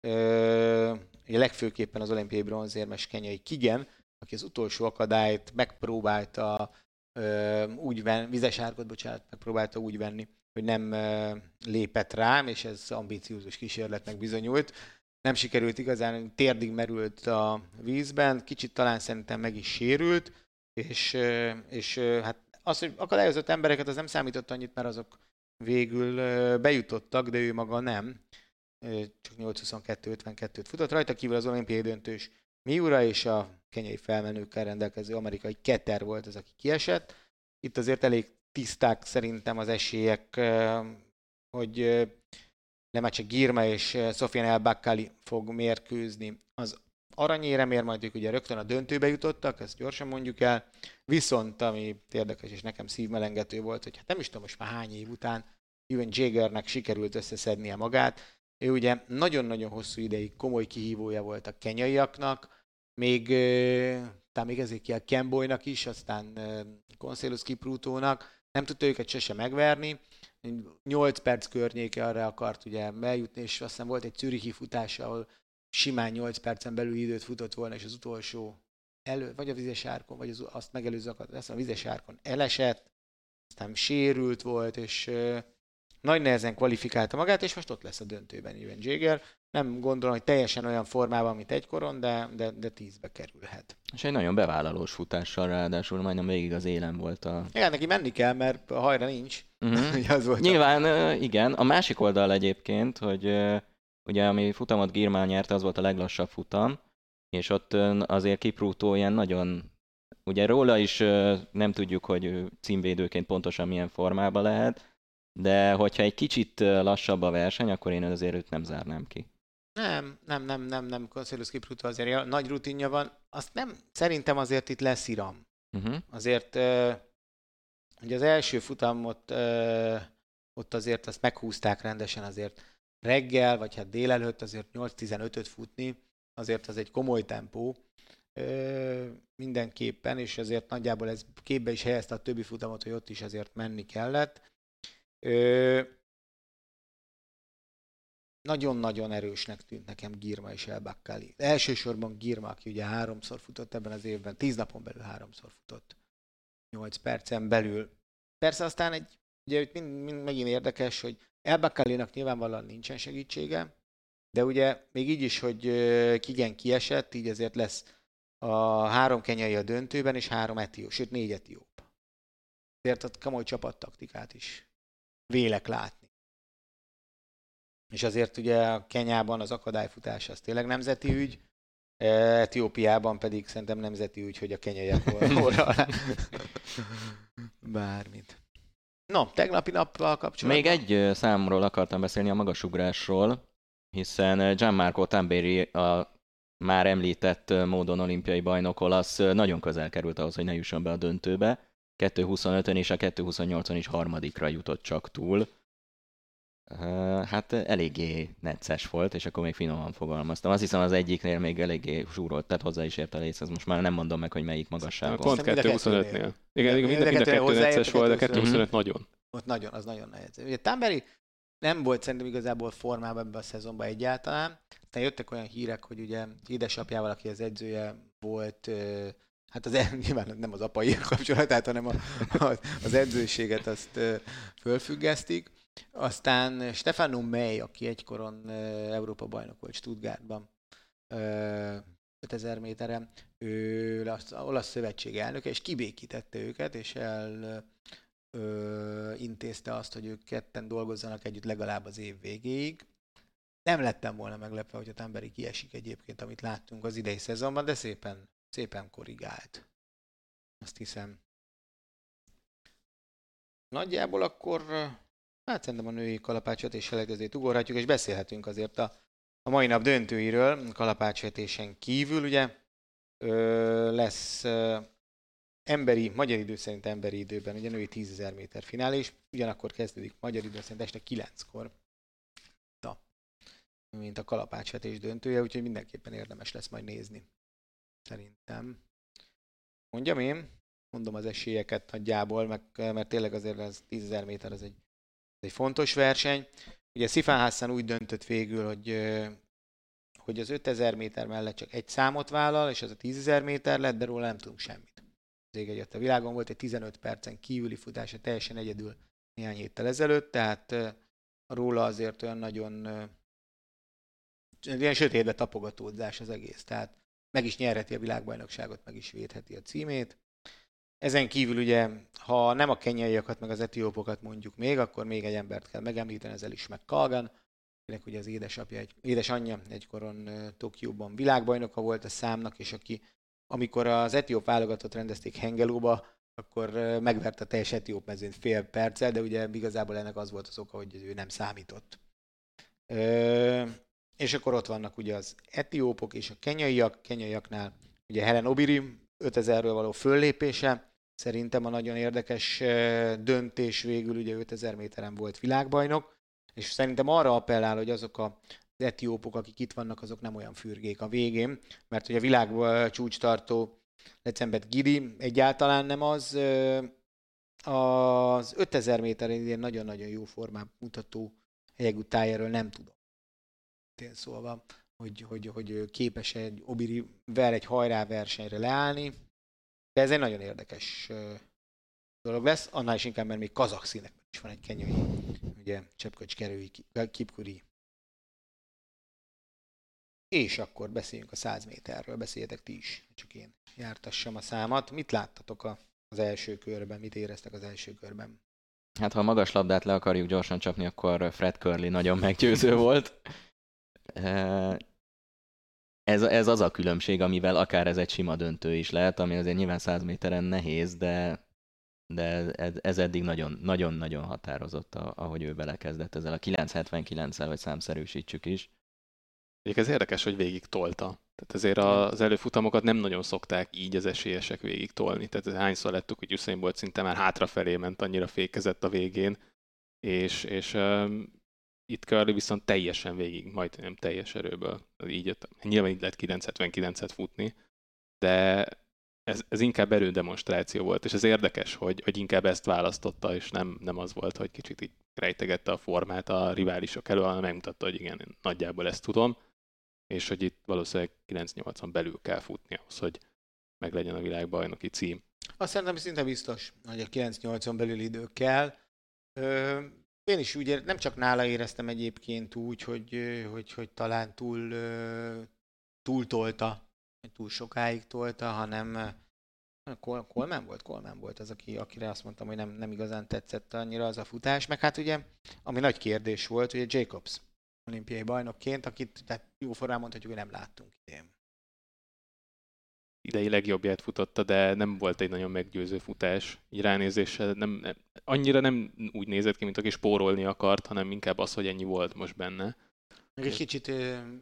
Ö, ugye legfőképpen az olimpiai bronzérmes kenyai Kigen, aki az utolsó akadályt megpróbálta ö, úgy venni, vizes árkot, bocsánat, megpróbálta úgy venni, hogy nem ö, lépett rám, és ez ambiciózus kísérletnek bizonyult. Nem sikerült igazán, térdig merült a vízben, kicsit talán szerintem meg is sérült, és, ö, és ö, hát az, hogy akadályozott embereket, az nem számított annyit, mert azok végül ö, bejutottak, de ő maga nem. Csak nyolc huszonkettő ötvenkettőt futott. Rajta kívül az olimpiai döntős Miura és a kenyai felmenőkkel rendelkező amerikai Keter volt az, aki kiesett. Itt azért elég tiszták szerintem az esélyek, hogy Lemácse Girma és Sofian El Bakkali fog mérkőzni. Az aranyéremért majd ők ugye rögtön a döntőbe jutottak, ezt gyorsan mondjuk el. Viszont, ami érdekes és nekem szívmelengető volt, hogy hát nem is tudom most már hány év után Ewan Jagernek sikerült összeszednie magát. Ő ugye nagyon-nagyon hosszú ideig komoly kihívója volt a kenyaiaknak, még, talán még Ezekiel Kemboynak is, aztán Conselos Kiprutónak, nem tudta őket sose megverni. nyolc perc környéke arra akart ugye bejutni, és aztán volt egy zürichi futás, ahol simán nyolc percen belül időt futott volna, és az utolsó elő, vagy a vizesárkon, vagy az, azt megelőző akart, aztán a vizesárkon elesett, aztán sérült volt, és... Nagy nehezen kvalifikálta magát, és most ott lesz a döntőben Ewan Jaeger. Nem gondolom, hogy teljesen olyan formában, mint egykoron, de, de, de tízbe kerülhet. És egy nagyon bevállalós futással, ráadásul majdnem végig az élen volt a... Igen, neki menni kell, mert hajra nincs. Uh-huh. Az volt nyilván a... igen. A másik oldal egyébként, hogy ugye ami futamot Girmán nyerte, az volt a leglassabb futam, és ott azért Kiprutó ilyen nagyon... Ugye róla is nem tudjuk, hogy címvédőként pontosan milyen formában lehet, de hogyha egy kicsit lassabb a verseny, akkor én azért őt nem zárnám ki. Nem, nem, nem, nem, nem. Conselos Kipruto azért nagy rutinja van. Azt nem, szerintem azért itt lesz iram. Uh-huh. Azért, hogy az első futamot ott azért azt meghúzták rendesen azért reggel, vagy hát délelőtt azért nyolc tizenötöt futni, azért az egy komoly tempó. Mindenképpen, és azért nagyjából ez képbe is helyezte a többi futamot, hogy ott is azért menni kellett. Ö... Nagyon-nagyon erősnek tűnt nekem Girma és El Bakkali. Elsősorban Girma, aki ugye háromszor futott ebben az évben, tíz napon belül háromszor futott, nyolc percen belül. Persze aztán egy, ugye mind, mind megint érdekes, hogy El Bakkalinak nyilvánvalóan nincsen segítsége, de ugye még így is, hogy Kigen kiesett, így azért lesz a három kenyai a döntőben, és három etió, sőt négy etióp. Ezért ott komoly csapattaktikát is vélek látni. És azért ugye a Kenyában az akadályfutás az tényleg nemzeti ügy, Etiópiában pedig szerintem nemzeti ügy, hogy a kenyaiak hol alá. Bármit. No, tegnapi nappal kapcsolatban. Még egy számról akartam beszélni, a magasugrásról, hiszen Gianmarco Tamberi a már említett módon olimpiai bajnok olasz nagyon közel került ahhoz, hogy ne jusson be a döntőbe. kettő huszonötön és a kettő huszonnyolcon is harmadikra jutott csak túl. Hát eléggé necces volt, és akkor még finoman fogalmaztam. Azt hiszem az egyiknél még eléggé zsúrolt, tehát hozzá is ért a léchez. Most már nem mondom meg, hogy melyik magasságon. Pont kettő huszonötnél. Igen, mind, mind, mind a kettő necces volt, de kettő huszonöt nagyon. Ott nagyon, az nagyon necces. Ugye Tamberi nem volt szerintem igazából formában ebben a szezonban egyáltalán. Aztán jöttek olyan hírek, hogy ugye édesapjával, aki az edzője volt, hát az, nyilván nem az apai kapcsolatát, hanem a, az edzőséget azt fölfüggesztik. Aztán Stefano May, aki egykoron Európa-bajnok volt Stuttgartban ötezer méteren, ő az olasz szövetség elnöke, és kibékítette őket, és el ö, intézte azt, hogy ők ketten dolgozzanak együtt legalább az év végéig. Nem lettem volna meglepve, hogy a Tamberi kiesik egyébként, amit láttunk az idei szezonban, de szépen, szépen korrigált. Azt hiszem. Nagyjából akkor... Hát szerintem a női kalapácsvetés selejtezőjét ugorhatjuk, és beszélhetünk azért a, a mai nap döntőiről, kalapácsvetésen kívül. Ugye ö, lesz ö, emberi, magyar idő szerint emberi időben, ugye női tízezer méter finálés, ugyanakkor kezdődik magyar idő szerint este kilenckor, ta, mint a kalapácsvetés döntője, úgyhogy mindenképpen érdemes lesz majd nézni. Szerintem. Mondjam én, mondom az esélyeket nagyjából, meg, mert tényleg azért az tízezer méter az egy Ez egy fontos verseny. Ugye Sifan Hassan úgy döntött végül, hogy, hogy az ötezer méter mellett csak egy számot vállal, és az a tízezer méter lett, de róla nem tudunk semmit. Az ég egyet a világon volt, egy tizenöt percen kívüli futása teljesen egyedül néhány héttel ezelőtt, tehát róla azért olyan nagyon ilyen sötétbe tapogatódzás az egész. Tehát meg is nyerheti a világbajnokságot, meg is védheti a címét. Ezen kívül ugye, ha nem a kenyaiakat, meg az etiópokat mondjuk még, akkor még egy embert kell megemlíteni, ez Elismek Kalgan, akinek ugye az édesapja, egy, édesanyja egykoron Tokióban világbajnoka volt a számnak, és aki, amikor az etióp válogatott rendezték Hengelóba, akkor megverte a teljes etióp mezőnyt fél perccel, de ugye igazából ennek az volt az oka, hogy ő nem számított. Ö, és akkor ott vannak ugye az etiópok és a kenyaiak, kenyaiaknál ugye Helen Obiri, ötezerről való föllépése, szerintem a nagyon érdekes döntés végül, ugye ötezer méteren volt világbajnok, és szerintem arra appellál, hogy azok az etiópok, akik itt vannak, azok nem olyan fürgék a végén, mert ugye a világcsúcs tartó Lecembet Gidi egyáltalán nem az. Az ötezer méteren ilyen nagyon-nagyon jó formában mutató helyegű tájáról nem tudom. Tényleg szóval, hogy, hogy, hogy képes egy Obirivel egy hajrá versenyre leállni. De ez egy nagyon érdekes dolog lesz, annál is inkább, mert még kazak színekben is van egy kenyai, ugye Csepköcs Kerői, Kipkuri. És akkor beszéljünk a száz méterről, beszéljetek ti is, csak én jártassam a számat. Mit láttatok az első körben, mit éreztek az első körben? Hát ha a magas labdát le akarjuk gyorsan csapni, akkor Fred Curly nagyon meggyőző volt. Ez, ez az a különbség, amivel akár ez egy sima döntő is lehet, ami azért nyilván száz méteren nehéz, de, de ez eddig nagyon-nagyon határozott, ahogy ő belekezdett ezzel a kilenc hetvenkilenccel, vagy számszerűsítsük is. Egyébként ez érdekes, hogy végig tolta. Tehát azért az előfutamokat nem nagyon szokták így az esélyesek végig tolni. Tehát hányszor lettük, hogy Usain Bolt szinte már hátrafelé ment, annyira fékezett a végén, és... és itt Curly viszont teljesen végig, majd nem teljes erőből. Így, nyilván így lehet kilenc hetvenkilencet futni, de ez, ez inkább erődemonstráció volt, és ez érdekes, hogy, hogy inkább ezt választotta, és nem, nem az volt, hogy kicsit így rejtegette a formát a riválisok elől, hanem megmutatta, hogy igen, én nagyjából ezt tudom, és hogy itt valószínűleg kilenc nyolcvan belül kell futni ahhoz, hogy meglegyen a világbajnoki cím. Azt szerintem szinte biztos, hogy a kilenc nyolcvan belül idő kell. Ö- Én is úgy, nem csak nála éreztem egyébként úgy, hogy, hogy, hogy talán túl, túl tolta, túl sokáig tolta, hanem Coleman volt, Coleman volt az, aki, akire azt mondtam, hogy nem, nem igazán tetszett annyira az a futás. Meg hát ugye, ami nagy kérdés volt, ugye Jacobs olimpiai bajnokként, akit tehát jóformán mondhatjuk, hogy nem láttunk idén. idei legjobbját futotta, de nem volt egy nagyon meggyőző futás. Így ránézéssel nem, annyira nem úgy nézett ki, mint aki spórolni akart, hanem inkább az, hogy ennyi volt most benne. Meg egy kicsit ö,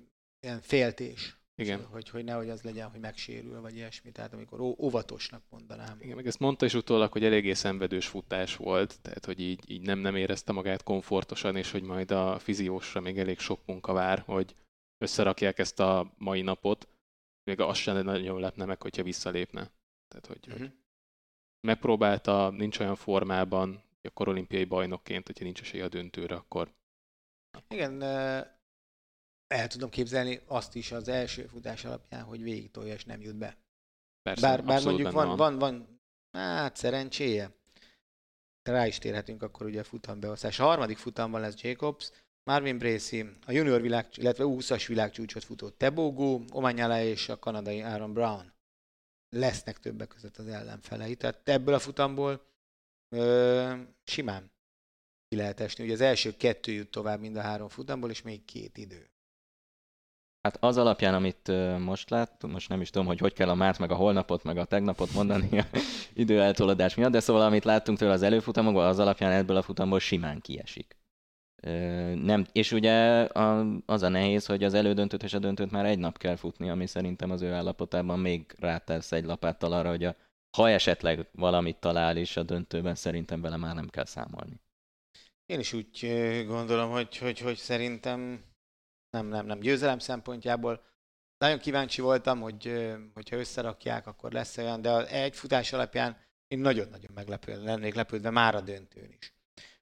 ilyen féltés. Igen. Hogy, hogy nehogy az legyen, hogy megsérül, vagy ilyesmi, tehát amikor óvatosnak mondanám. Igen, meg ezt mondta is utólag, hogy eléggé szenvedős futás volt, tehát hogy így, így nem, nem érezte magát komfortosan, és hogy majd a fiziósra még elég sok munka vár, hogy összerakják ezt a mai napot. Még azt sem nagyon lepne meg, hogyha visszalépne. Tehát, hogy, uh-huh. hogy megpróbálta, nincs olyan formában, akkor olimpiai bajnokként, hogyha nincs esély a döntőre, akkor... Igen, el tudom képzelni azt is az első futás alapján, hogy végig tolja és nem jut be. Persze, bár, bár mondjuk van, van, van, van, hát szerencséje. Rá is térhetünk akkor ugye a futambeosztás. A harmadik futamban lesz Jacobs, Marvin Bracy, a junior világ, illetve U húszas világcsúcsot futó Tebogo, Omanyala és a kanadai Aaron Brown lesznek többek között az ellenfelei. Tehát ebből a futamból ö, simán ki lehet esni. Ugye az első kettő jut tovább mind a három futamból, és még két idő. Hát az alapján, amit most láttam, most nem is tudom, hogy hogy kell a márt, meg a holnapot, meg a tegnapot mondani a időeltoladás miatt, de szóval amit láttunk tőle az előfutamokban, az alapján ebből a futamból simán kiesik. Nem, és ugye az a nehéz, hogy az elődöntőt és a döntőt már egy nap kell futni, ami szerintem az ő állapotában még rátelsz egy lapáttal arra, hogy a, ha esetleg valamit talál is a döntőben, szerintem vele már nem kell számolni. Én is úgy gondolom, hogy, hogy, hogy szerintem nem, nem, nem győzelem szempontjából. Nagyon kíváncsi voltam, hogy hogyha összerakják, akkor lesz olyan, de egy futás alapján én nagyon-nagyon meglepő lennék lepődve már a döntőn is.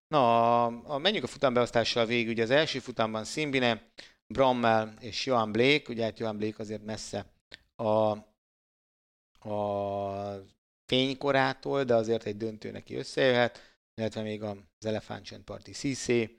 Na, a, a, menjünk a futambeosztással végig. Ugye az első futamban Szimbine, Bromell és Joan Blake, ugye hát Joan Blake azért messze a, a fénykorától, de azért egy döntő neki összejöhet, illetve még az elefántcsontparti Cissé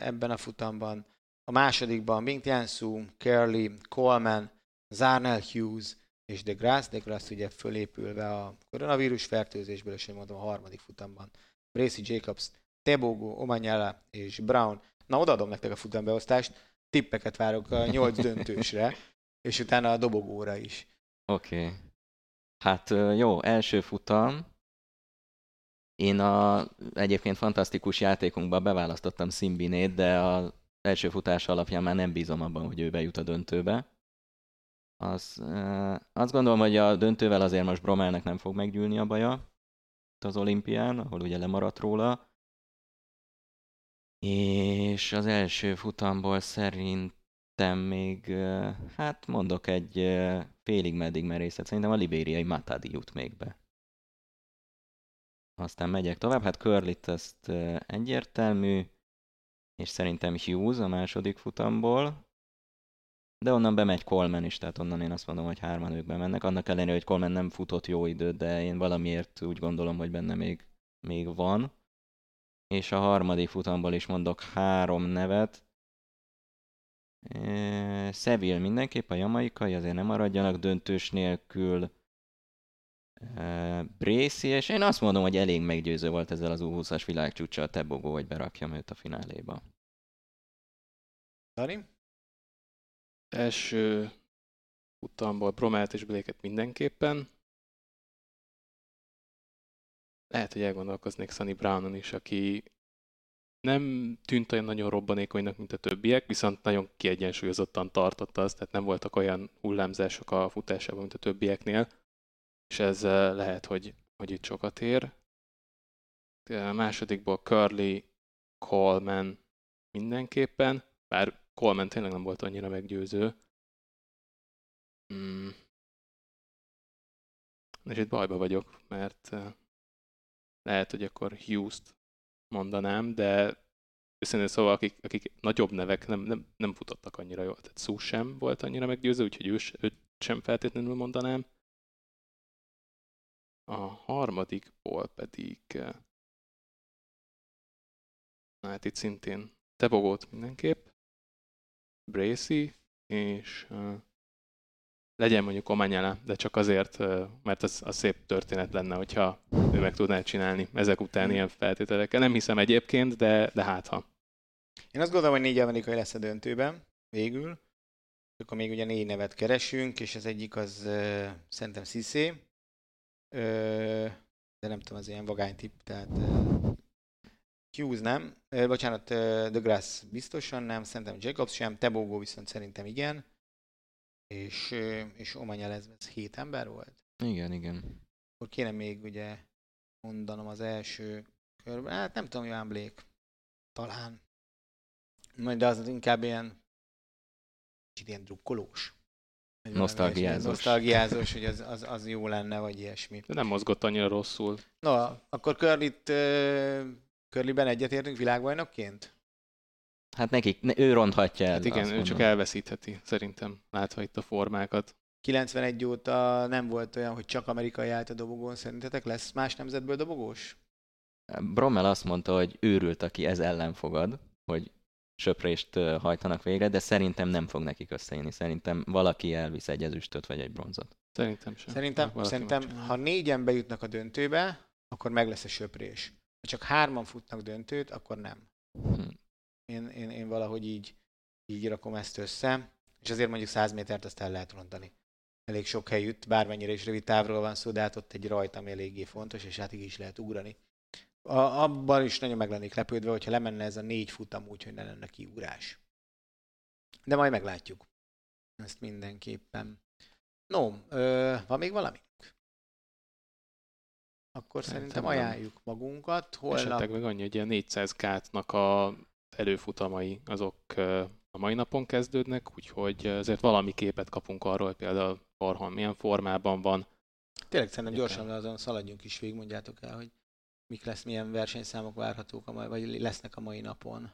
ebben a futamban. A másodikban Bing Tiansu, Curly, Coleman, Zharnel Hughes és de Grasse. De Grasse ugye fölépülve a koronavírus fertőzésből, és mondom a harmadik futamban. Bracy, Jacobs, Tebogo, Omanyala és Brown. Na, odaadom nektek a futambeosztást. Tippeket várok a nyolc döntősre, és utána a dobogóra is. Oké. Okay. Hát jó, első futam. Én a egyébként fantasztikus játékunkban beválasztottam Szimbinét, de a első futása alapján már nem bízom abban, hogy ő bejut a döntőbe. Az, azt gondolom, hogy a döntővel azért most Bromellnek nem fog meggyűlni a baja az olimpián, ahol ugye lemaradt róla. És az első futamból szerintem még, hát mondok egy félig meddig merészet, szerintem a libériai Matadi jut még be. Aztán megyek tovább, hát Curlit ezt egyértelmű, és szerintem Hughes a második futamból, de onnan bemegy Coleman is, tehát onnan én azt mondom, hogy hárman ők bemennek. Annak ellenére, hogy Coleman nem futott jó időt, de én valamiért úgy gondolom, hogy benne még, még van. És a harmadik futamból is mondok három nevet. E, Seville mindenképp, a jamaikai, azért nem maradjanak döntős nélkül. E, Bracy, és én azt mondom, hogy elég meggyőző volt ezzel az U húszas világcsúccsal Tebogo, hogy berakjam őt a fináléba. Dani? Első utamból Bromellt és Blake-et mindenképpen. Lehet, hogy elgondolkoznék Sunny Brownon is, aki nem tűnt olyan nagyon robbanékonynak, mint a többiek, viszont nagyon kiegyensúlyozottan tartotta azt, tehát nem voltak olyan hullámzások a futásában, mint a többieknél, és ez lehet, hogy, hogy itt sokat ér. A másodikból Curly, Coleman mindenképpen, bár Coleman tényleg nem volt annyira meggyőző. Mm. És itt bajba vagyok, mert lehet, hogy akkor Hughes-t mondanám, de őszintén szóval akik, akik nagyobb nevek nem, nem, nem futottak annyira jól. Tehát Szú sem volt annyira meggyőző, úgyhogy ő, őt sem feltétlenül mondanám. A harmadikból pedig... Na hát itt szintén Tebogót mindenképp. Bracy, és uh, legyen mondjuk Omanyala, de csak azért, uh, mert az, az szép történet lenne, hogyha ő meg tudná csinálni ezek után ilyen feltételekkel. Nem hiszem egyébként, de, de hátha. Én azt gondolom, hogy négy amerikai lesz a döntőben végül, Akkor még ugye négy nevet keresünk, és az egyik az uh, szerintem Cissé, uh, de nem tudom, az ilyen vagány tipp, tehát uh, Hughes nem, uh, bocsánat, uh, de Grasse biztosan nem, szerintem Jacobs sem, Tebogo viszont szerintem igen, és, uh, és Omanyala ez hét ember volt? Igen, igen. Akkor kéne még ugye mondanom az első körben, hát nem tudom, Joan Blake, talán, de az inkább ilyen ilyen drukkolós. Nosztalgiázós. Nosztalgiázós, hogy az, az, az jó lenne, vagy ilyesmi. De nem mozgott annyira rosszul. No, akkor Curlyt, uh, Curlyben egyetértünk világbajnokként? Hát nekik, ne, ő ronthatja el. Hát igen, ő mondom. Csak elveszítheti, szerintem, látva itt a formákat. kilencvenegy óta nem volt olyan, hogy csak amerikai állt a dobogón. Szerintetek lesz más nemzetből dobogós? Bromell azt mondta, hogy őrült, aki ez ellen fogad, hogy söprést hajtanak végre, de szerintem nem fog nekik összejönni. Szerintem valaki elvisz egy ezüstöt, vagy egy bronzot. Szerintem sem. Szerintem, szerintem ha négyen bejutnak a döntőbe, akkor meg lesz a söprés. Ha csak hárman futnak döntőt, akkor nem. Hm. Én, én, én valahogy így, így rakom ezt össze, és azért mondjuk száz métert azt el lehet rontani. Elég sok helyütt, bármennyire is rövid távról van szó, de hát ott egy rajtam eléggé fontos, és hát így is lehet ugrani. A, abban is nagyon meg lennék lepődve, hogyha lemenne ez a négy futam úgy, hogy ne lenne kiugrás. De majd meglátjuk. Ezt mindenképpen. No, ö, van még valami? Akkor szerintem, szerintem ajánljuk nem. magunkat. Holnap... Esetleg meg annyi, hogy a négyszáz ká-nak a előfutamai azok a mai napon kezdődnek, úgyhogy azért valami képet kapunk arról, például Farhan milyen formában van. Tényleg szerintem gyorsan azon szaladjunk is végig, mondjátok el, hogy mik lesz, milyen versenyszámok várhatók, a mai, vagy lesznek a mai napon?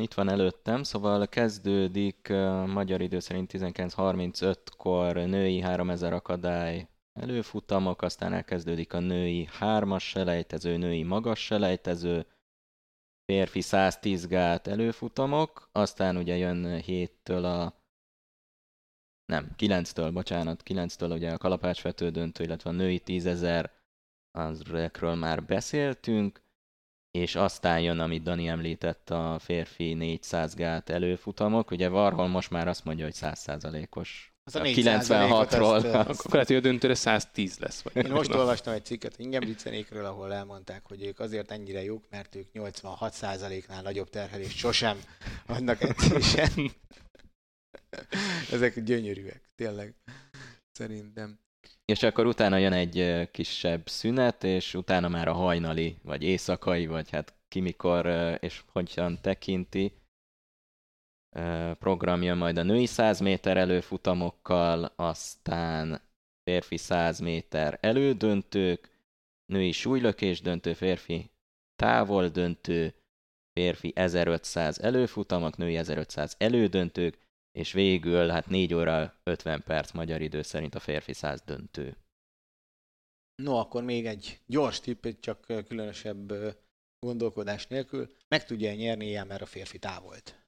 Itt van előttem, szóval kezdődik magyar idő szerint tizenkilenc harmincötkor női háromezer akadály előfutamok, aztán elkezdődik a női hármas selejtező, női magas selejtező, férfi száztíz gát előfutamok, aztán ugye jön héttől a nem, kilenctől, bocsánat, kilenctől ugye a kalapácsvető döntő, illetve a női tízezer, azokról már beszéltünk, és aztán jön, amit Dani említett, a férfi négyszáz gát előfutamok. Ugye Varhol most már azt mondja, hogy száz százalékos. Az a kilencvenhatról. Akkor lehet, hogy a döntőre száztíz lesz. Vagy én most olvastam egy cikket Ingebrigtsenékről, ahol elmondták, hogy ők azért ennyire jók, mert ők nyolcvanhat százaléknál nagyobb terhelést sosem adnak egyszerűen. Ezek gyönyörűek, tényleg, szerintem. És akkor utána jön egy kisebb szünet, és utána már a hajnali, vagy éjszakai, vagy hát ki mikor, és hogyan tekinti program jön majd a női száz méter előfutamokkal, aztán férfi száz méter elődöntők, női súlylökés döntő, férfi távol döntő, férfi ezerötszáz előfutamok, női ezerötszáz elődöntők, és végül hát négy óra ötven perc magyar idő szerint a férfi száz döntő. No, akkor még egy gyors tipp, csak különösebb gondolkodás nélkül. Meg tudja nyerni ilyen már a férfi távolt?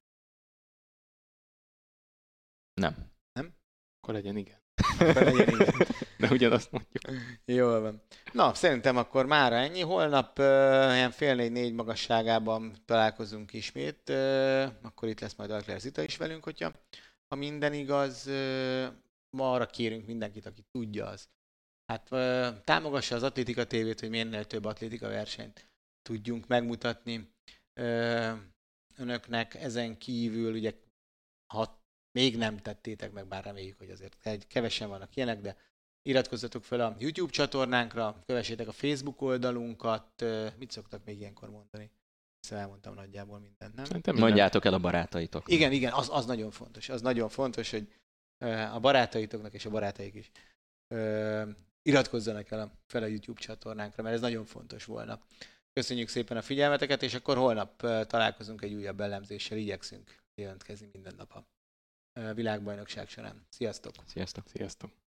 Nem. Nem? Akkor legyen igen. Akkor legyen igen. De ugyanazt mondjuk. Jól van. Na, szerintem akkor mára ennyi. Holnap uh, ilyen fél négy-négy magasságában találkozunk ismét. Uh, akkor itt lesz majd Alkler Zita is velünk, hogyha ha minden igaz, uh, ma arra kérünk mindenkit, aki tudja az. Hát uh, támogassa az Atlétika té vét, hogy minél több atlétika versenyt tudjunk megmutatni uh, önöknek. Ezen kívül ugye hat még nem tettétek meg, bár reméljük, hogy azért egy kevesen vannak ilyenek, de iratkozzatok fel a YouTube csatornánkra, kövessétek a Facebook oldalunkat. Mit szoktak még ilyenkor mondani? Szóval elmondtam nagyjából mindent, nem? Szerintem mondjátok el a barátaitok. Igen, igen, az, az nagyon fontos. Az nagyon fontos, hogy a barátaitoknak és a barátaik is iratkozzanak el a, fel a YouTube csatornánkra, mert ez nagyon fontos volna. Köszönjük szépen a figyelmeteket, és akkor holnap találkozunk egy újabb elemzéssel, igyekszünk jelentkezni minden nap a világbajnokság során. Sziasztok! Sziasztok! Sziasztok!